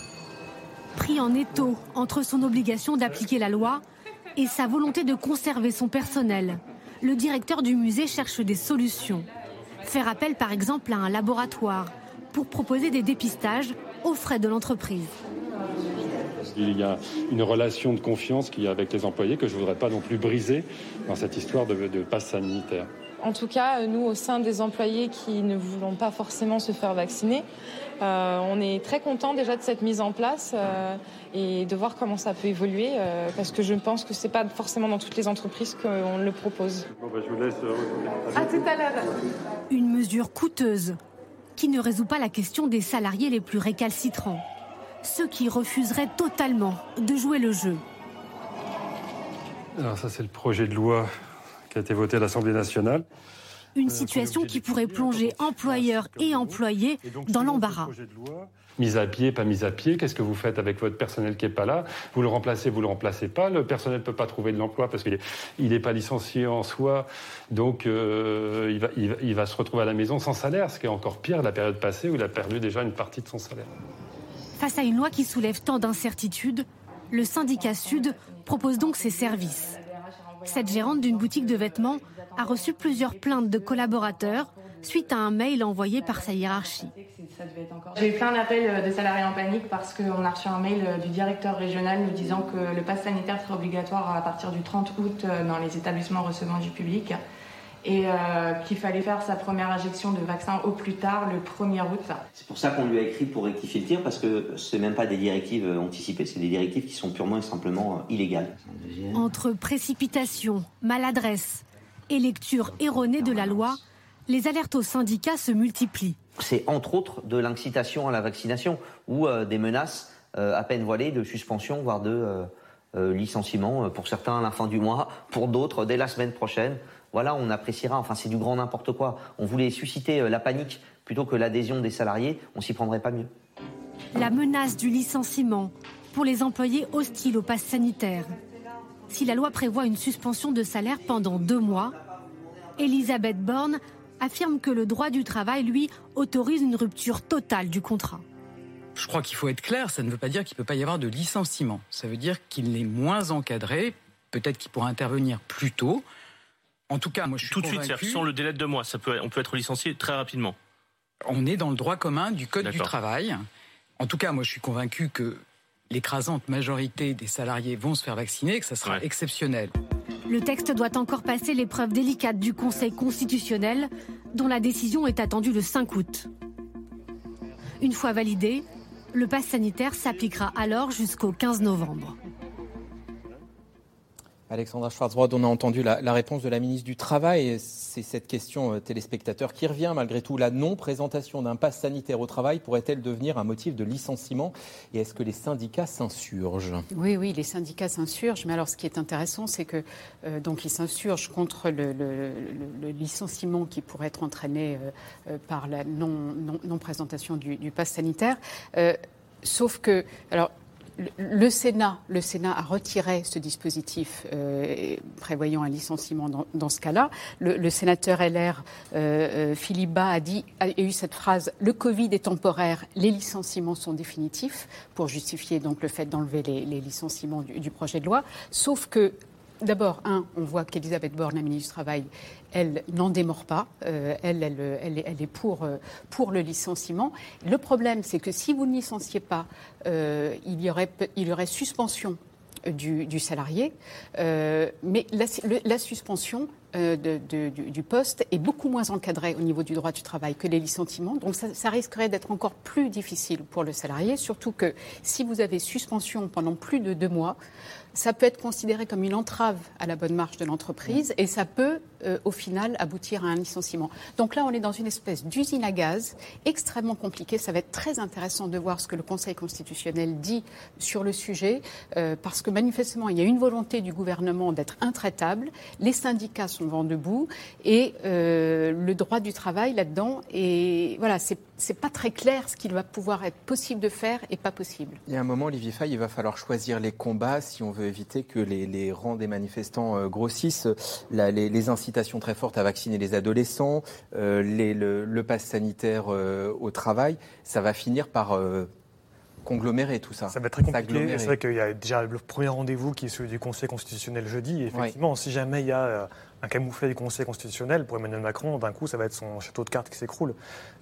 Pris en étau entre son obligation d'appliquer la loi et sa volonté de conserver son personnel, le directeur du musée cherche des solutions. Faire appel par exemple à un laboratoire pour proposer des dépistages aux frais de l'entreprise. Il y a une relation de confiance qu'il y a avec les employés que je ne voudrais pas non plus briser dans cette histoire de, de passe sanitaire. En tout cas, nous, au sein des employés qui ne voulons pas forcément se faire vacciner, euh, on est très contents déjà de cette mise en place euh, et de voir comment ça peut évoluer euh, parce que je pense que ce n'est pas forcément dans toutes les entreprises qu'on le propose. Bon, bah, je vous laisse. À tout à l'heure. Une mesure coûteuse qui ne résout pas la question des salariés les plus récalcitrants, ceux qui refuseraient totalement de jouer le jeu. Alors ça, c'est le projet de loi qui a été voté à l'Assemblée nationale. Une situation qui pourrait plonger employeurs et employés dans l'embarras. Mise à pied, pas mise à pied, qu'est-ce que vous faites avec votre personnel qui n'est pas là ? Vous le remplacez, vous ne le remplacez pas. Le personnel ne peut pas trouver de l'emploi parce qu'il n'est pas licencié en soi. Donc euh, il, va, il, va, il va se retrouver à la maison sans salaire, ce qui est encore pire de la période passée où il a perdu déjà une partie de son salaire. Face à une loi qui soulève tant d'incertitudes, le syndicat Sud propose donc ses services. Cette gérante d'une boutique de vêtements a reçu plusieurs plaintes de collaborateurs suite à un mail envoyé par sa hiérarchie. J'ai eu plein d'appels de salariés en panique parce qu'on a reçu un mail du directeur régional nous disant que le pass sanitaire serait obligatoire à partir du trente août dans les établissements recevant du public et qu'il fallait faire sa première injection de vaccin au plus tard le premier août. C'est pour ça qu'on lui a écrit pour rectifier le tir parce que ce n'est même pas des directives anticipées, c'est des directives qui sont purement et simplement illégales. Entre précipitation, maladresse et lecture erronée de la loi, les alertes aux syndicats se multiplient. C'est entre autres de l'incitation à la vaccination ou euh, des menaces euh, à peine voilées de suspension, voire de euh, euh, licenciement, pour certains à la fin du mois, pour d'autres dès la semaine prochaine. Voilà, on appréciera, enfin c'est du grand n'importe quoi. On voulait susciter euh, la panique plutôt que l'adhésion des salariés, on s'y prendrait pas mieux. La menace du licenciement pour les employés hostiles au pass sanitaire. Si la loi prévoit une suspension de salaire pendant deux mois, Elisabeth Borne affirme que le droit du travail, lui, autorise une rupture totale du contrat. Je crois qu'il faut être clair, ça ne veut pas dire qu'il ne peut pas y avoir de licenciement. Ça veut dire qu'il est moins encadré, peut-être qu'il pourra intervenir plus tôt. En tout cas, moi je suis convaincu... Tout de suite, c'est-à-dire, sans le délai de deux mois, ça peut, on peut être licencié très rapidement. On est dans le droit commun du Code D'accord. du travail. En tout cas, moi je suis convaincu que l'écrasante majorité des salariés vont se faire vacciner, que ça sera ouais. exceptionnel. Le texte doit encore passer l'épreuve délicate du Conseil constitutionnel, dont la décision est attendue le cinq août. Une fois validé, le pass sanitaire s'appliquera alors jusqu'au quinze novembre. Alexandra Schwartzbrod, on a entendu la, la réponse de la ministre du Travail. C'est cette question euh, téléspectateur qui revient malgré tout. La non-présentation d'un pass sanitaire au travail pourrait-elle devenir un motif de licenciement ? Et est-ce que les syndicats s'insurgent ? Oui, oui, les syndicats s'insurgent. Mais alors, ce qui est intéressant, c'est que euh, donc ils s'insurgent contre le, le, le licenciement qui pourrait être entraîné euh, par la non, non, non-présentation du, du pass sanitaire. Euh, sauf que... alors. Le Sénat, le Sénat a retiré ce dispositif euh, prévoyant un licenciement dans, dans ce cas-là. Le, le sénateur L R euh, Philippe Bas a dit, a eu cette phrase « Le Covid est temporaire, les licenciements sont définitifs » pour justifier donc le fait d'enlever les, les licenciements du, du projet de loi. Sauf que, d'abord, un, on voit qu'Elisabeth Borne, la ministre du Travail, elle n'en démord pas, euh, elle, elle, elle, elle est pour, euh, pour le licenciement. Le problème, c'est que si vous ne licenciez pas, euh, il, y aurait, il y aurait suspension du, du salarié, euh, mais la, le, la suspension euh, de, de, du, du poste est beaucoup moins encadré au niveau du droit du travail que les licenciements. Donc ça, ça risquerait d'être encore plus difficile pour le salarié, surtout que si vous avez suspension pendant plus de deux mois, ça peut être considéré comme une entrave à la bonne marche de l'entreprise et ça peut, euh, au final, aboutir à un licenciement. Donc là, on est dans une espèce d'usine à gaz extrêmement compliquée. Ça va être très intéressant de voir ce que le Conseil constitutionnel dit sur le sujet euh, parce que, manifestement, il y a une volonté du gouvernement d'être intraitable. Les syndicats sont vent debout et euh, le droit du travail, là-dedans, et voilà, c'est, c'est pas très clair ce qu'il va pouvoir être possible de faire et pas possible. Il y a un moment, Olivier Faye, il va falloir choisir les combats si on veut éviter que les, les rangs des manifestants grossissent. La, les, les incitations très fortes à vacciner les adolescents, euh, les, le, le pass sanitaire euh, au travail, ça va finir par euh, conglomérer tout ça. Ça va être très compliqué. C'est vrai qu'il y a déjà le premier rendez-vous qui est celui du Conseil constitutionnel jeudi. Et effectivement, ouais. si jamais il y a un camouflet du Conseil constitutionnel, pour Emmanuel Macron, d'un coup, ça va être son château de cartes qui s'écroule.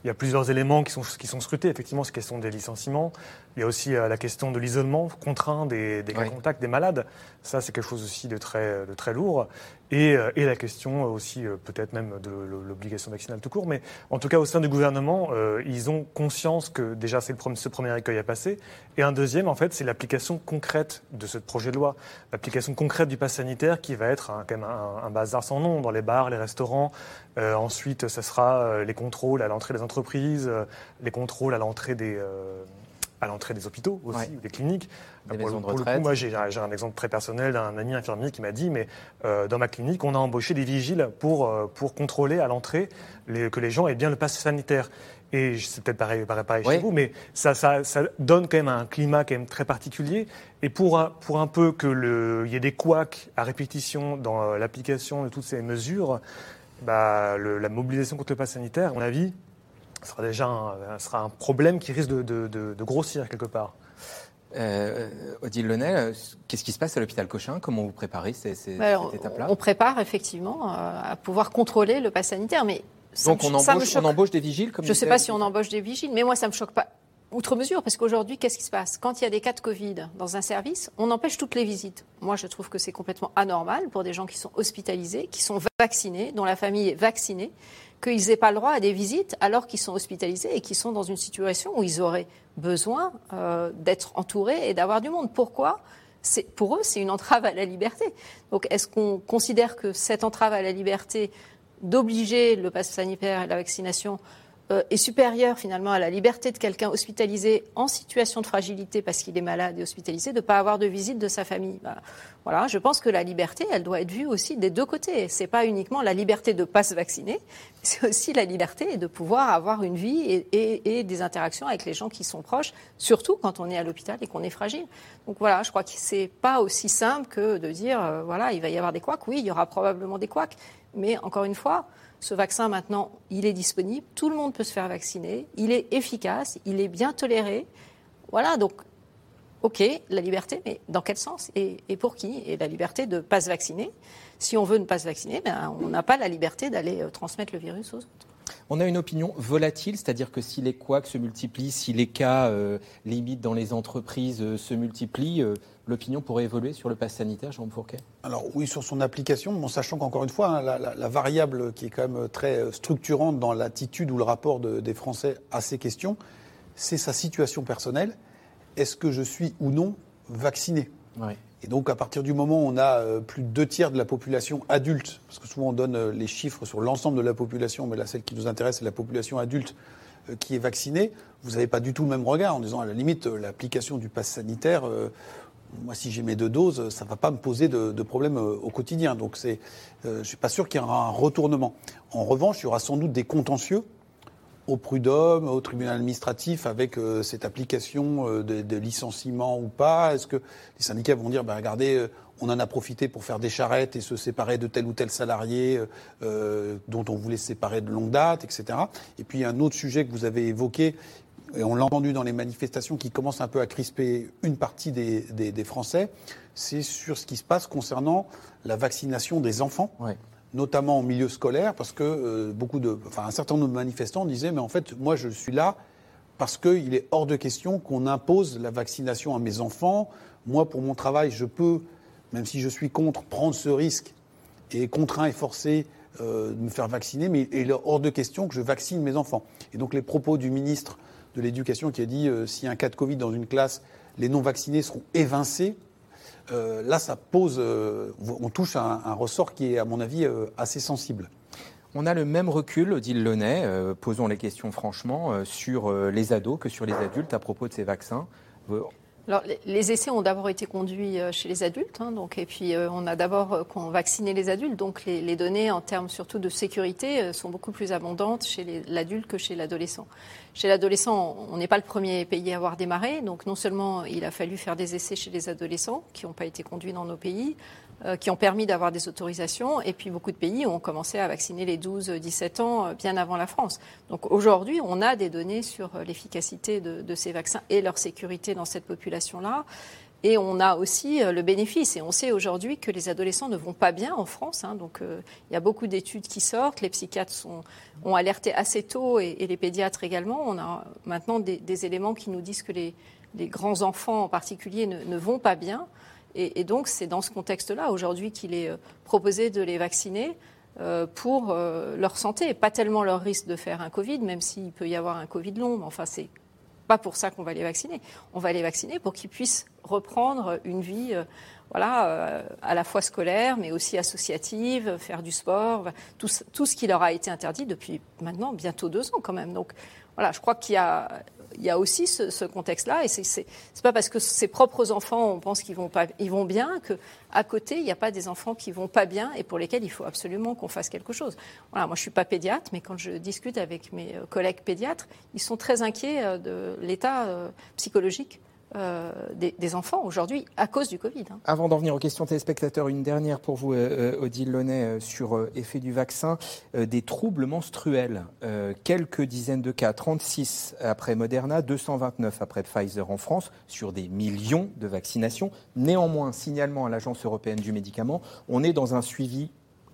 Il y a plusieurs éléments qui sont, qui sont scrutés. Effectivement, c'est la question des licenciements. Il y a aussi la question de l'isolement contraint des, des cas oui. contacts, des malades. Ça, c'est quelque chose aussi de très, de très lourd. Et, et la question aussi, peut-être même, de l'obligation vaccinale tout court. Mais en tout cas, au sein du gouvernement, euh, ils ont conscience que, déjà, c'est le premier, ce premier écueil à passer. Et un deuxième, en fait, c'est l'application concrète de ce projet de loi. L'application concrète du pass sanitaire qui va être un, quand même un, un bazar sans nom, dans les bars, les restaurants. Euh, ensuite, ça sera euh, les contrôles à l'entrée des entreprises, euh, les contrôles à l'entrée des, euh, à l'entrée des hôpitaux aussi, ouais. ou des cliniques. Des pour, pour le coup, moi, j'ai, j'ai un exemple très personnel d'un ami infirmier qui m'a dit, mais euh, dans ma clinique, on a embauché des vigiles pour, euh, pour contrôler à l'entrée les, que les gens aient bien le pass sanitaire. Et c'est peut-être pareil, pareil, pareil oui. chez vous, mais ça, ça, ça donne quand même un climat quand même très particulier. Et pour un, pour un peu qu'il y ait des couacs à répétition dans l'application de toutes ces mesures, bah, le, la mobilisation contre le pass sanitaire, à mon avis, sera déjà un, sera un problème qui risque de, de, de, de grossir quelque part. Euh, Odile Launay, qu'est-ce qui se passe à l'hôpital Cochin ? Comment vous préparez ces, ces, Alors, cette étape-là ? On prépare effectivement à pouvoir contrôler le pass sanitaire, mais... Ça Donc me, on, embauche, on embauche des vigiles comme Je ne sais pas si on embauche des vigiles, mais moi ça ne me choque pas outre mesure, parce qu'aujourd'hui, qu'est-ce qui se passe ? Quand il y a des cas de Covid dans un service, on empêche toutes les visites. Moi, je trouve que c'est complètement anormal pour des gens qui sont hospitalisés, qui sont vaccinés, dont la famille est vaccinée, qu'ils n'aient pas le droit à des visites alors qu'ils sont hospitalisés et qu'ils sont dans une situation où ils auraient besoin euh, d'être entourés et d'avoir du monde. Pourquoi ? C'est, pour eux, c'est une entrave à la liberté. Donc, est-ce qu'on considère que cette entrave à la liberté d'obliger le pass sanitaire et la vaccination euh, est supérieur finalement à la liberté de quelqu'un hospitalisé en situation de fragilité parce qu'il est malade et hospitalisé, de ne pas avoir de visite de sa famille. Bah, voilà, je pense que la liberté, elle doit être vue aussi des deux côtés. Ce n'est pas uniquement la liberté de ne pas se vacciner, c'est aussi la liberté de pouvoir avoir une vie et, et, et des interactions avec les gens qui sont proches, surtout quand on est à l'hôpital et qu'on est fragile. Donc voilà, je crois que ce n'est pas aussi simple que de dire euh, voilà, il va y avoir des couacs. Oui, il y aura probablement des couacs. Mais encore une fois, ce vaccin, maintenant, il est disponible. Tout le monde peut se faire vacciner. Il est efficace. Il est bien toléré. Voilà, donc, OK, la liberté, mais dans quel sens et, et pour qui ? Et la liberté de ne pas se vacciner. Si on veut ne pas se vacciner, ben, on n'a pas la liberté d'aller transmettre le virus aux autres. On a une opinion volatile, c'est-à-dire que si les couacs se multiplient, si les cas euh, limites dans les entreprises euh, se multiplient, euh, l'opinion pourrait évoluer sur le pass sanitaire, Jérôme Fourquet ? Alors oui, sur son application, en sachant qu'encore une fois, hein, la, la, la variable qui est quand même très structurante dans l'attitude ou le rapport de, des Français à ces questions, c'est sa situation personnelle. Est-ce que je suis ou non vacciné ? Oui. Et donc, à partir du moment où on a plus de deux tiers de la population adulte, parce que souvent on donne les chiffres sur l'ensemble de la population, mais là, celle qui nous intéresse, c'est la population adulte qui est vaccinée, vous n'avez pas du tout le même regard en disant, à la limite, l'application du pass sanitaire, euh, moi, si j'ai mes deux doses, ça ne va pas me poser de, de problème euh, au quotidien. Donc, c'est, euh, je ne suis pas sûr qu'il y aura un retournement. En revanche, il y aura sans doute des contentieux au prud'homme, au tribunal administratif, avec euh, cette application euh, de, de licenciement ou pas ? Est-ce que les syndicats vont dire, ben regardez, euh, on en a profité pour faire des charrettes et se séparer de tel ou tel salarié euh, dont on voulait se séparer de longue date, et cetera. Et puis, il y a un autre sujet que vous avez évoqué, et on l'a entendu dans les manifestations, qui commence un peu à crisper une partie des, des, des Français, c'est sur ce qui se passe concernant la vaccination des enfants. Oui. Notamment en milieu scolaire, parce que euh, beaucoup de, enfin, un certain nombre de manifestants disaient « mais en fait, moi, je suis là parce qu'il est hors de question qu'on impose la vaccination à mes enfants. Moi, pour mon travail, je peux, même si je suis contre, prendre ce risque est contraint et forcé euh, de me faire vacciner, mais il est hors de question que je vaccine mes enfants. Et donc les propos du ministre de l'Éducation qui a dit euh, « si y a un cas de Covid dans une classe, les non-vaccinés seront évincés », Euh, là, ça pose, euh, on touche à un, un ressort qui est, à mon avis, euh, assez sensible. On a le même recul, Odile Launay, euh, posons les questions franchement, euh, sur euh, les ados que sur les adultes à propos de ces vaccins. Euh... Alors, les, les essais ont d'abord été conduits euh, chez les adultes, hein, donc, et puis euh, on a d'abord euh, qu'on vacciné les adultes, donc les, les données en termes surtout de sécurité euh, sont beaucoup plus abondantes chez les, l'adulte que chez l'adolescent. Chez l'adolescent, on n'est pas le premier pays à avoir démarré, donc non seulement il a fallu faire des essais chez les adolescents qui n'ont pas été conduits dans nos pays, euh, qui ont permis d'avoir des autorisations, et puis beaucoup de pays ont commencé à vacciner les douze dix-sept ans euh, bien avant la France. Donc aujourd'hui, on a des données sur euh, l'efficacité de, de ces vaccins et leur sécurité dans cette population. Là. Et on a aussi le bénéfice. Et on sait aujourd'hui que les adolescents ne vont pas bien en France. Hein. Donc, euh, il y a beaucoup d'études qui sortent. Les psychiatres sont, ont alerté assez tôt et, et les pédiatres également. On a maintenant des, des éléments qui nous disent que les, les grands enfants en particulier ne, ne vont pas bien. Et, et donc, c'est dans ce contexte-là aujourd'hui qu'il est proposé de les vacciner euh, pour euh, leur santé. Pas tellement leur risque de faire un Covid, même s'il peut y avoir un Covid long. Mais enfin, c'est... pas pour ça qu'on va les vacciner. On va les vacciner pour qu'ils puissent reprendre une vie euh, voilà, euh, à la fois scolaire, mais aussi associative, faire du sport, tout, tout ce qui leur a été interdit depuis maintenant bientôt deux ans quand même. Donc voilà, je crois qu'il y a, il y a aussi ce, ce contexte-là. Et c'est, c'est, c'est pas parce que ses propres enfants, on pense qu'ils vont, pas, ils vont bien, qu'à côté, il n'y a pas des enfants qui vont pas bien et pour lesquels il faut absolument qu'on fasse quelque chose. Voilà, moi, je suis pas pédiatre, mais quand je discute avec mes collègues pédiatres, ils sont très inquiets de l'état psychologique Euh, des, des enfants aujourd'hui à cause du Covid. Hein. Avant d'en venir aux questions téléspectateurs, une dernière pour vous, euh, Odile Launay, euh, sur euh, effet du vaccin, euh, des troubles menstruels. Euh, quelques dizaines de cas, trente-six après Moderna, deux cent vingt-neuf après Pfizer en France, sur des millions de vaccinations. Néanmoins, signalement à l'Agence européenne du médicament, on est dans un suivi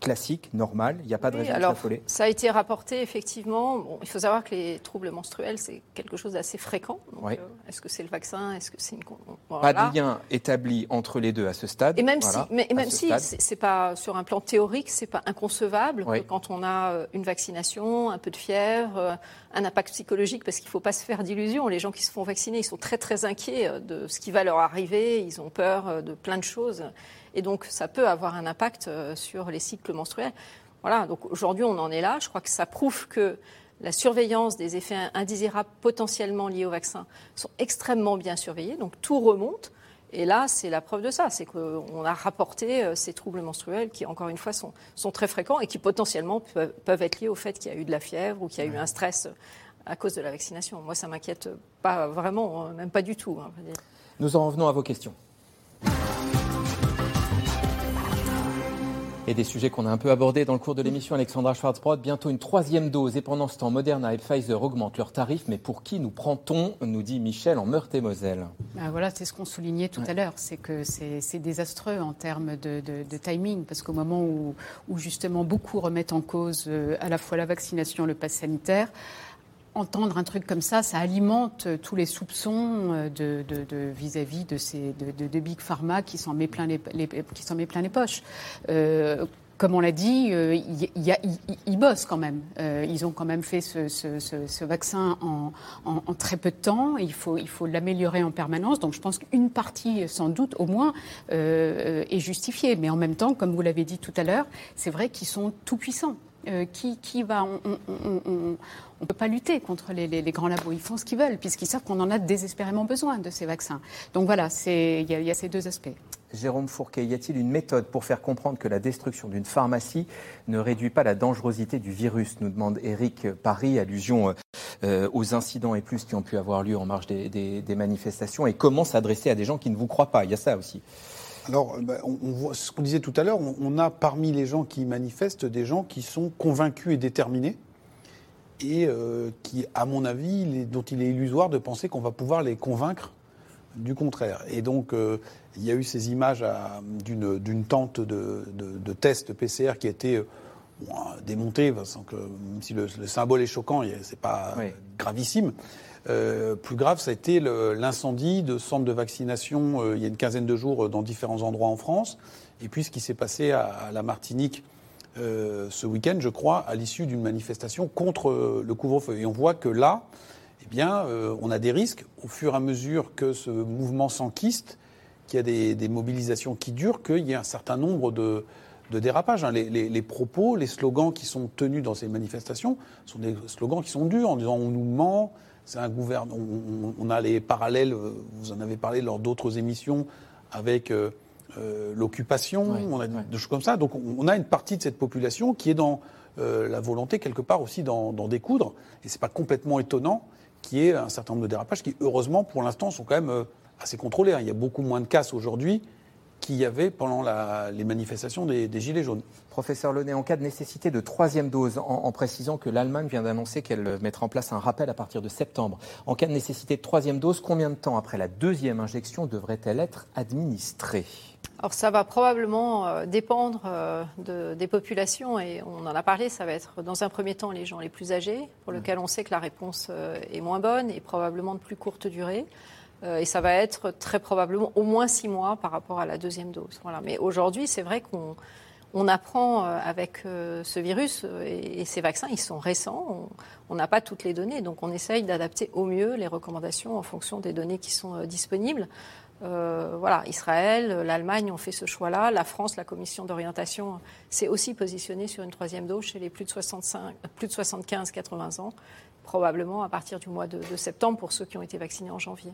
classique, normal, il n'y a pas de oui, raison alors, de s'affoler. Ça a été rapporté, effectivement. Bon, il faut savoir que les troubles menstruels, c'est quelque chose d'assez fréquent. Donc, oui. euh, est-ce que c'est le vaccin est-ce que c'est une... voilà. Pas de lien établi entre les deux à ce stade. Et même voilà, si, mais, et même ce si c'est, c'est pas, sur un plan théorique, ce n'est pas inconcevable oui. que quand on a une vaccination, un peu de fièvre, un impact psychologique, parce qu'il ne faut pas se faire d'illusions. Les gens qui se font vacciner, ils sont très, très inquiets de ce qui va leur arriver. Ils ont peur de plein de choses. Et donc, ça peut avoir un impact sur les cycles menstruels. Voilà, donc aujourd'hui, on en est là. Je crois que ça prouve que la surveillance des effets indésirables potentiellement liés au vaccin sont extrêmement bien surveillés. Donc, tout remonte. Et là, c'est la preuve de ça. C'est qu'on a rapporté ces troubles menstruels qui, encore une fois, sont, sont très fréquents et qui potentiellement peuvent, peuvent être liés au fait qu'il y a eu de la fièvre ou qu'il y a eu un stress à cause de la vaccination. Moi, ça ne m'inquiète pas vraiment, même pas du tout. Nous en revenons à vos questions. Et des sujets qu'on a un peu abordés dans le cours de l'émission, Alexandra Schwartzbrod, bientôt une troisième dose. Et pendant ce temps, Moderna et Pfizer augmentent leurs tarifs. Mais pour qui nous prend-on, nous dit Michel en Meurthe-et-Moselle. Ben voilà, c'est ce qu'on soulignait tout ouais. à l'heure. C'est que c'est, c'est désastreux en termes de, de, de timing. Parce qu'au moment où, où justement beaucoup remettent en cause à la fois la vaccination, le pass sanitaire, entendre un truc comme ça, ça alimente tous les soupçons de, de, de, vis-à-vis de, ces, de, de, de Big Pharma qui s'en met plein les, les, qui s'en met plein les poches. Euh, comme on l'a dit, ils bossent quand même. Euh, ils ont quand même fait ce, ce, ce, ce vaccin en, en, en très peu de temps. Il faut, il faut l'améliorer en permanence. Donc je pense qu'une partie, sans doute, au moins, euh, est justifiée. Mais en même temps, comme vous l'avez dit tout à l'heure, c'est vrai qu'ils sont tout puissants. Euh, qui, qui va, on ne peut pas lutter contre les, les, les grands labos. Ils font ce qu'ils veulent, puisqu'ils savent qu'on en a désespérément besoin de ces vaccins. Donc voilà, il y, y a ces deux aspects. Jérôme Fourquet, y a-t-il une méthode pour faire comprendre que la destruction d'une pharmacie ne réduit pas la dangerosité du virus ? Nous demande Éric Paris, allusion euh, aux incidents et plus qui ont pu avoir lieu en marge des, des, des manifestations. Et comment s'adresser à des gens qui ne vous croient pas ? Il y a ça aussi. Alors, on voit ce qu'on disait tout à l'heure, on a parmi les gens qui manifestent des gens qui sont convaincus et déterminés et qui, à mon avis, dont il est illusoire de penser qu'on va pouvoir les convaincre du contraire. Et donc, il y a eu ces images à, d'une, d'une tente de, de, de test P C R qui a été bon, démontée, sans que, même si le, le symbole est choquant, c'est pas oui. gravissime. Euh, plus grave, ça a été le, l'incendie de centres de vaccination euh, il y a une quinzaine de jours euh, dans différents endroits en France. Et puis ce qui s'est passé à, à la Martinique euh, ce week-end, je crois, à l'issue d'une manifestation contre euh, le couvre-feu. Et on voit que là, eh bien, euh, on a des risques au fur et à mesure que ce mouvement s'enquiste, qu'il y a des, des mobilisations qui durent, qu'il y a un certain nombre de... de dérapage. Les, les, les propos, les slogans qui sont tenus dans ces manifestations sont des slogans qui sont durs, en disant on nous ment, c'est un gouvernement. On, on a les parallèles, vous en avez parlé lors d'autres émissions, avec euh, euh, l'occupation, oui, on a oui. des choses comme ça. Donc on a une partie de cette population qui est dans euh, la volonté, quelque part aussi, d'en, d'en découdre. Et c'est pas complètement étonnant qu'il y ait un certain nombre de dérapages qui, heureusement, pour l'instant, sont quand même assez contrôlés. Il y a beaucoup moins de casses aujourd'hui qu'il y avait pendant la, les manifestations des, des Gilets jaunes. Professeur Launay, en cas de nécessité de troisième dose, en, en précisant que l'Allemagne vient d'annoncer qu'elle mettra en place un rappel à partir de septembre, en cas de nécessité de troisième dose, combien de temps après la deuxième injection devrait-elle être administrée ? Alors ça va probablement dépendre de, des populations, et on en a parlé, ça va être dans un premier temps les gens les plus âgés, pour lesquels on sait que la réponse est moins bonne et probablement de plus courte durée. Et ça va être très probablement au moins six mois par rapport à la deuxième dose. Voilà. Mais aujourd'hui, c'est vrai qu'on on apprend avec ce virus et, et ces vaccins, ils sont récents. On n'a pas toutes les données, donc on essaye d'adapter au mieux les recommandations en fonction des données qui sont disponibles. Euh, voilà, Israël, l'Allemagne ont fait ce choix-là. La France, la commission d'orientation, s'est aussi positionnée sur une troisième dose chez les plus de, soixante-cinq, plus de soixante-quinze à quatre-vingts ans, probablement à partir du mois de, de septembre pour ceux qui ont été vaccinés en janvier.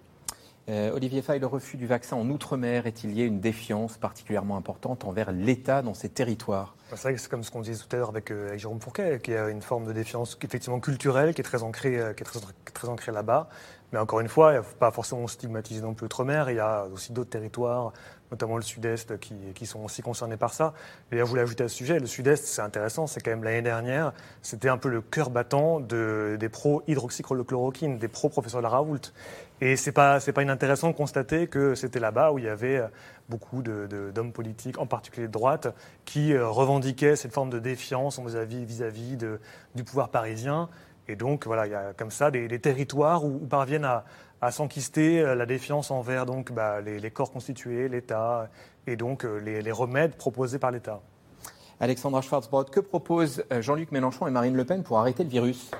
Euh, Olivier Faye, le refus du vaccin en Outre-mer est-il lié à une défiance particulièrement importante envers l'État dans ces territoires ? C'est vrai que c'est comme ce qu'on disait tout à l'heure avec, euh, avec Jérôme Fourquet, qu'il y a une forme de défiance effectivement culturelle qui est très ancrée, euh, qui est très, très ancrée là-bas. Mais encore une fois, il ne faut pas forcément stigmatiser non plus l'Outre-mer. Il y a aussi d'autres territoires, notamment le Sud-Est, qui, qui sont aussi concernés par ça. D'ailleurs, je voulais ajouter à ce sujet, le Sud-Est, c'est intéressant, c'est quand même l'année dernière, c'était un peu le cœur battant de, des pro-hydroxychloroquine, des pro-professeur Laraoult. Et ce n'est pas, c'est pas inintéressant de constater que c'était là-bas où il y avait beaucoup de, de, d'hommes politiques, en particulier de droite, qui revendiquaient cette forme de défiance vis-à-vis, vis-à-vis de, du pouvoir parisien. Et donc, voilà, il y a comme ça des, des territoires où, où parviennent à, à s'enquister la défiance envers donc, bah, les, les corps constitués, l'État, et donc les, les remèdes proposés par l'État. Alexandra Schwartzbrod, que proposent Jean-Luc Mélenchon et Marine Le Pen pour arrêter le virus ?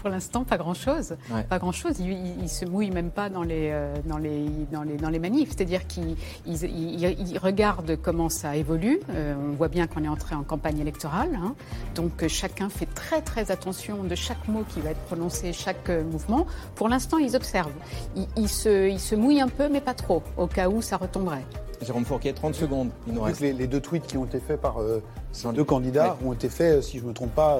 Pour l'instant, pas grand-chose. Ouais. Pas grand-chose. Ils il, il se mouillent même pas dans les, euh, dans les, dans les, dans les manifs. C'est-à-dire qu'ils ils, ils, ils regardent comment ça évolue. Euh, on voit bien qu'on est entré en campagne électorale. Hein. Donc euh, chacun fait très très attention de chaque mot qui va être prononcé, chaque euh, mouvement. Pour l'instant, ils observent. Ils, ils, se, ils se mouillent un peu, mais pas trop, au cas où ça retomberait. Jérôme Fourquet, trente secondes. Il nous reste. Les, les deux tweets qui ont été faits par euh, ces deux candidats ouais. ont été faits, si je ne me trompe pas,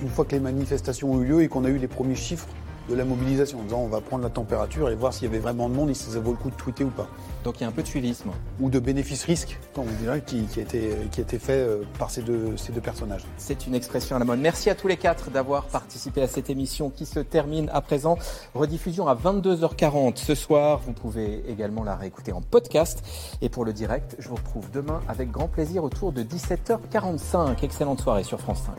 une fois que les manifestations ont eu lieu et qu'on a eu les premiers chiffres de la mobilisation, en disant on va prendre la température et voir s'il y avait vraiment de monde et si ça vaut le coup de tweeter ou pas. Donc il y a un peu de suivisme. Ou de bénéfice-risque, comme on dirait, qui, qui, a été, qui a été fait par ces deux, ces deux personnages. C'est une expression à la mode. Merci à tous les quatre d'avoir participé à cette émission qui se termine à présent. Rediffusion à vingt-deux heures quarante ce soir. Vous pouvez également la réécouter en podcast. Et pour le direct, je vous retrouve demain avec grand plaisir autour de dix-sept heures quarante-cinq. Excellente soirée sur France cinq.